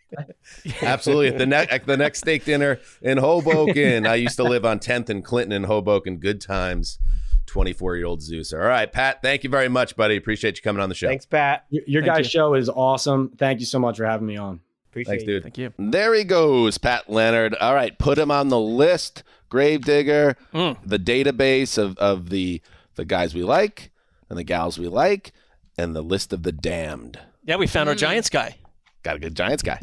Absolutely. At the next steak dinner in Hoboken. I used to live on 10th and Clinton in Hoboken. Good times. 24-year-old Zeus. All right, Pat, thank you very much, buddy. Appreciate you coming on the show. Thanks, Pat. Your guys' show is awesome. Thank you so much for having me on. Thanks, dude. Thank you. There he goes, Pat Leonard. All right, put him on the list, Gravedigger, the database of the guys we like and the gals we like. And the list of the damned. Yeah, we found our Giants guy. Got a good Giants guy.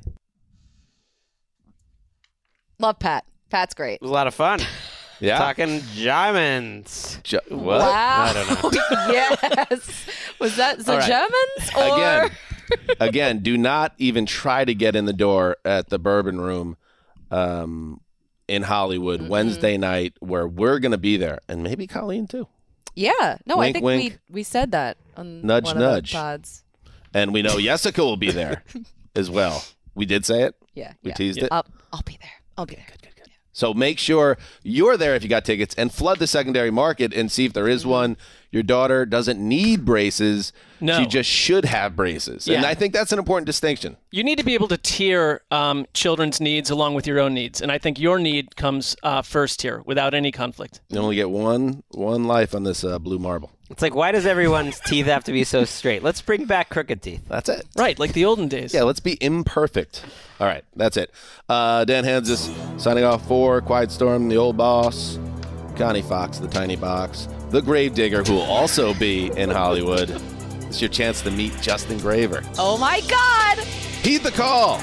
Love Pat. Pat's great. It was a lot of fun. Yeah. Talking Germans. What? Wow. I don't know. Yes. Was that the Germans? Or... Again, do not even try to get in the door at the Bourbon Room in Hollywood Wednesday night, where we're going to be there. And maybe Colleen, too. Yeah. No, wink, I think we said that on nudge, one of nudge. The pods. And we know Jessica will be there as well. We did say it? Yeah. We teased it? I'll be there. Good. Yeah. So make sure you're there if you got tickets, and flood the secondary market and see if there is one. Your daughter doesn't need braces. No. She just should have braces. Yeah. And I think that's an important distinction. You need to be able to tier children's needs along with your own needs. And I think your need comes first here without any conflict. You only get one life on this blue marble. It's like, why does everyone's teeth have to be so straight? Let's bring back crooked teeth. That's it. Right, like the olden days. Yeah, let's be imperfect. All right, that's it. Dan Hansis signing off for Quiet Storm, the old boss, Connie Fox, the tiny box, the Gravedigger, who will also be in Hollywood. It's your chance to meet Justin Graver. Oh, my God. Heed the call.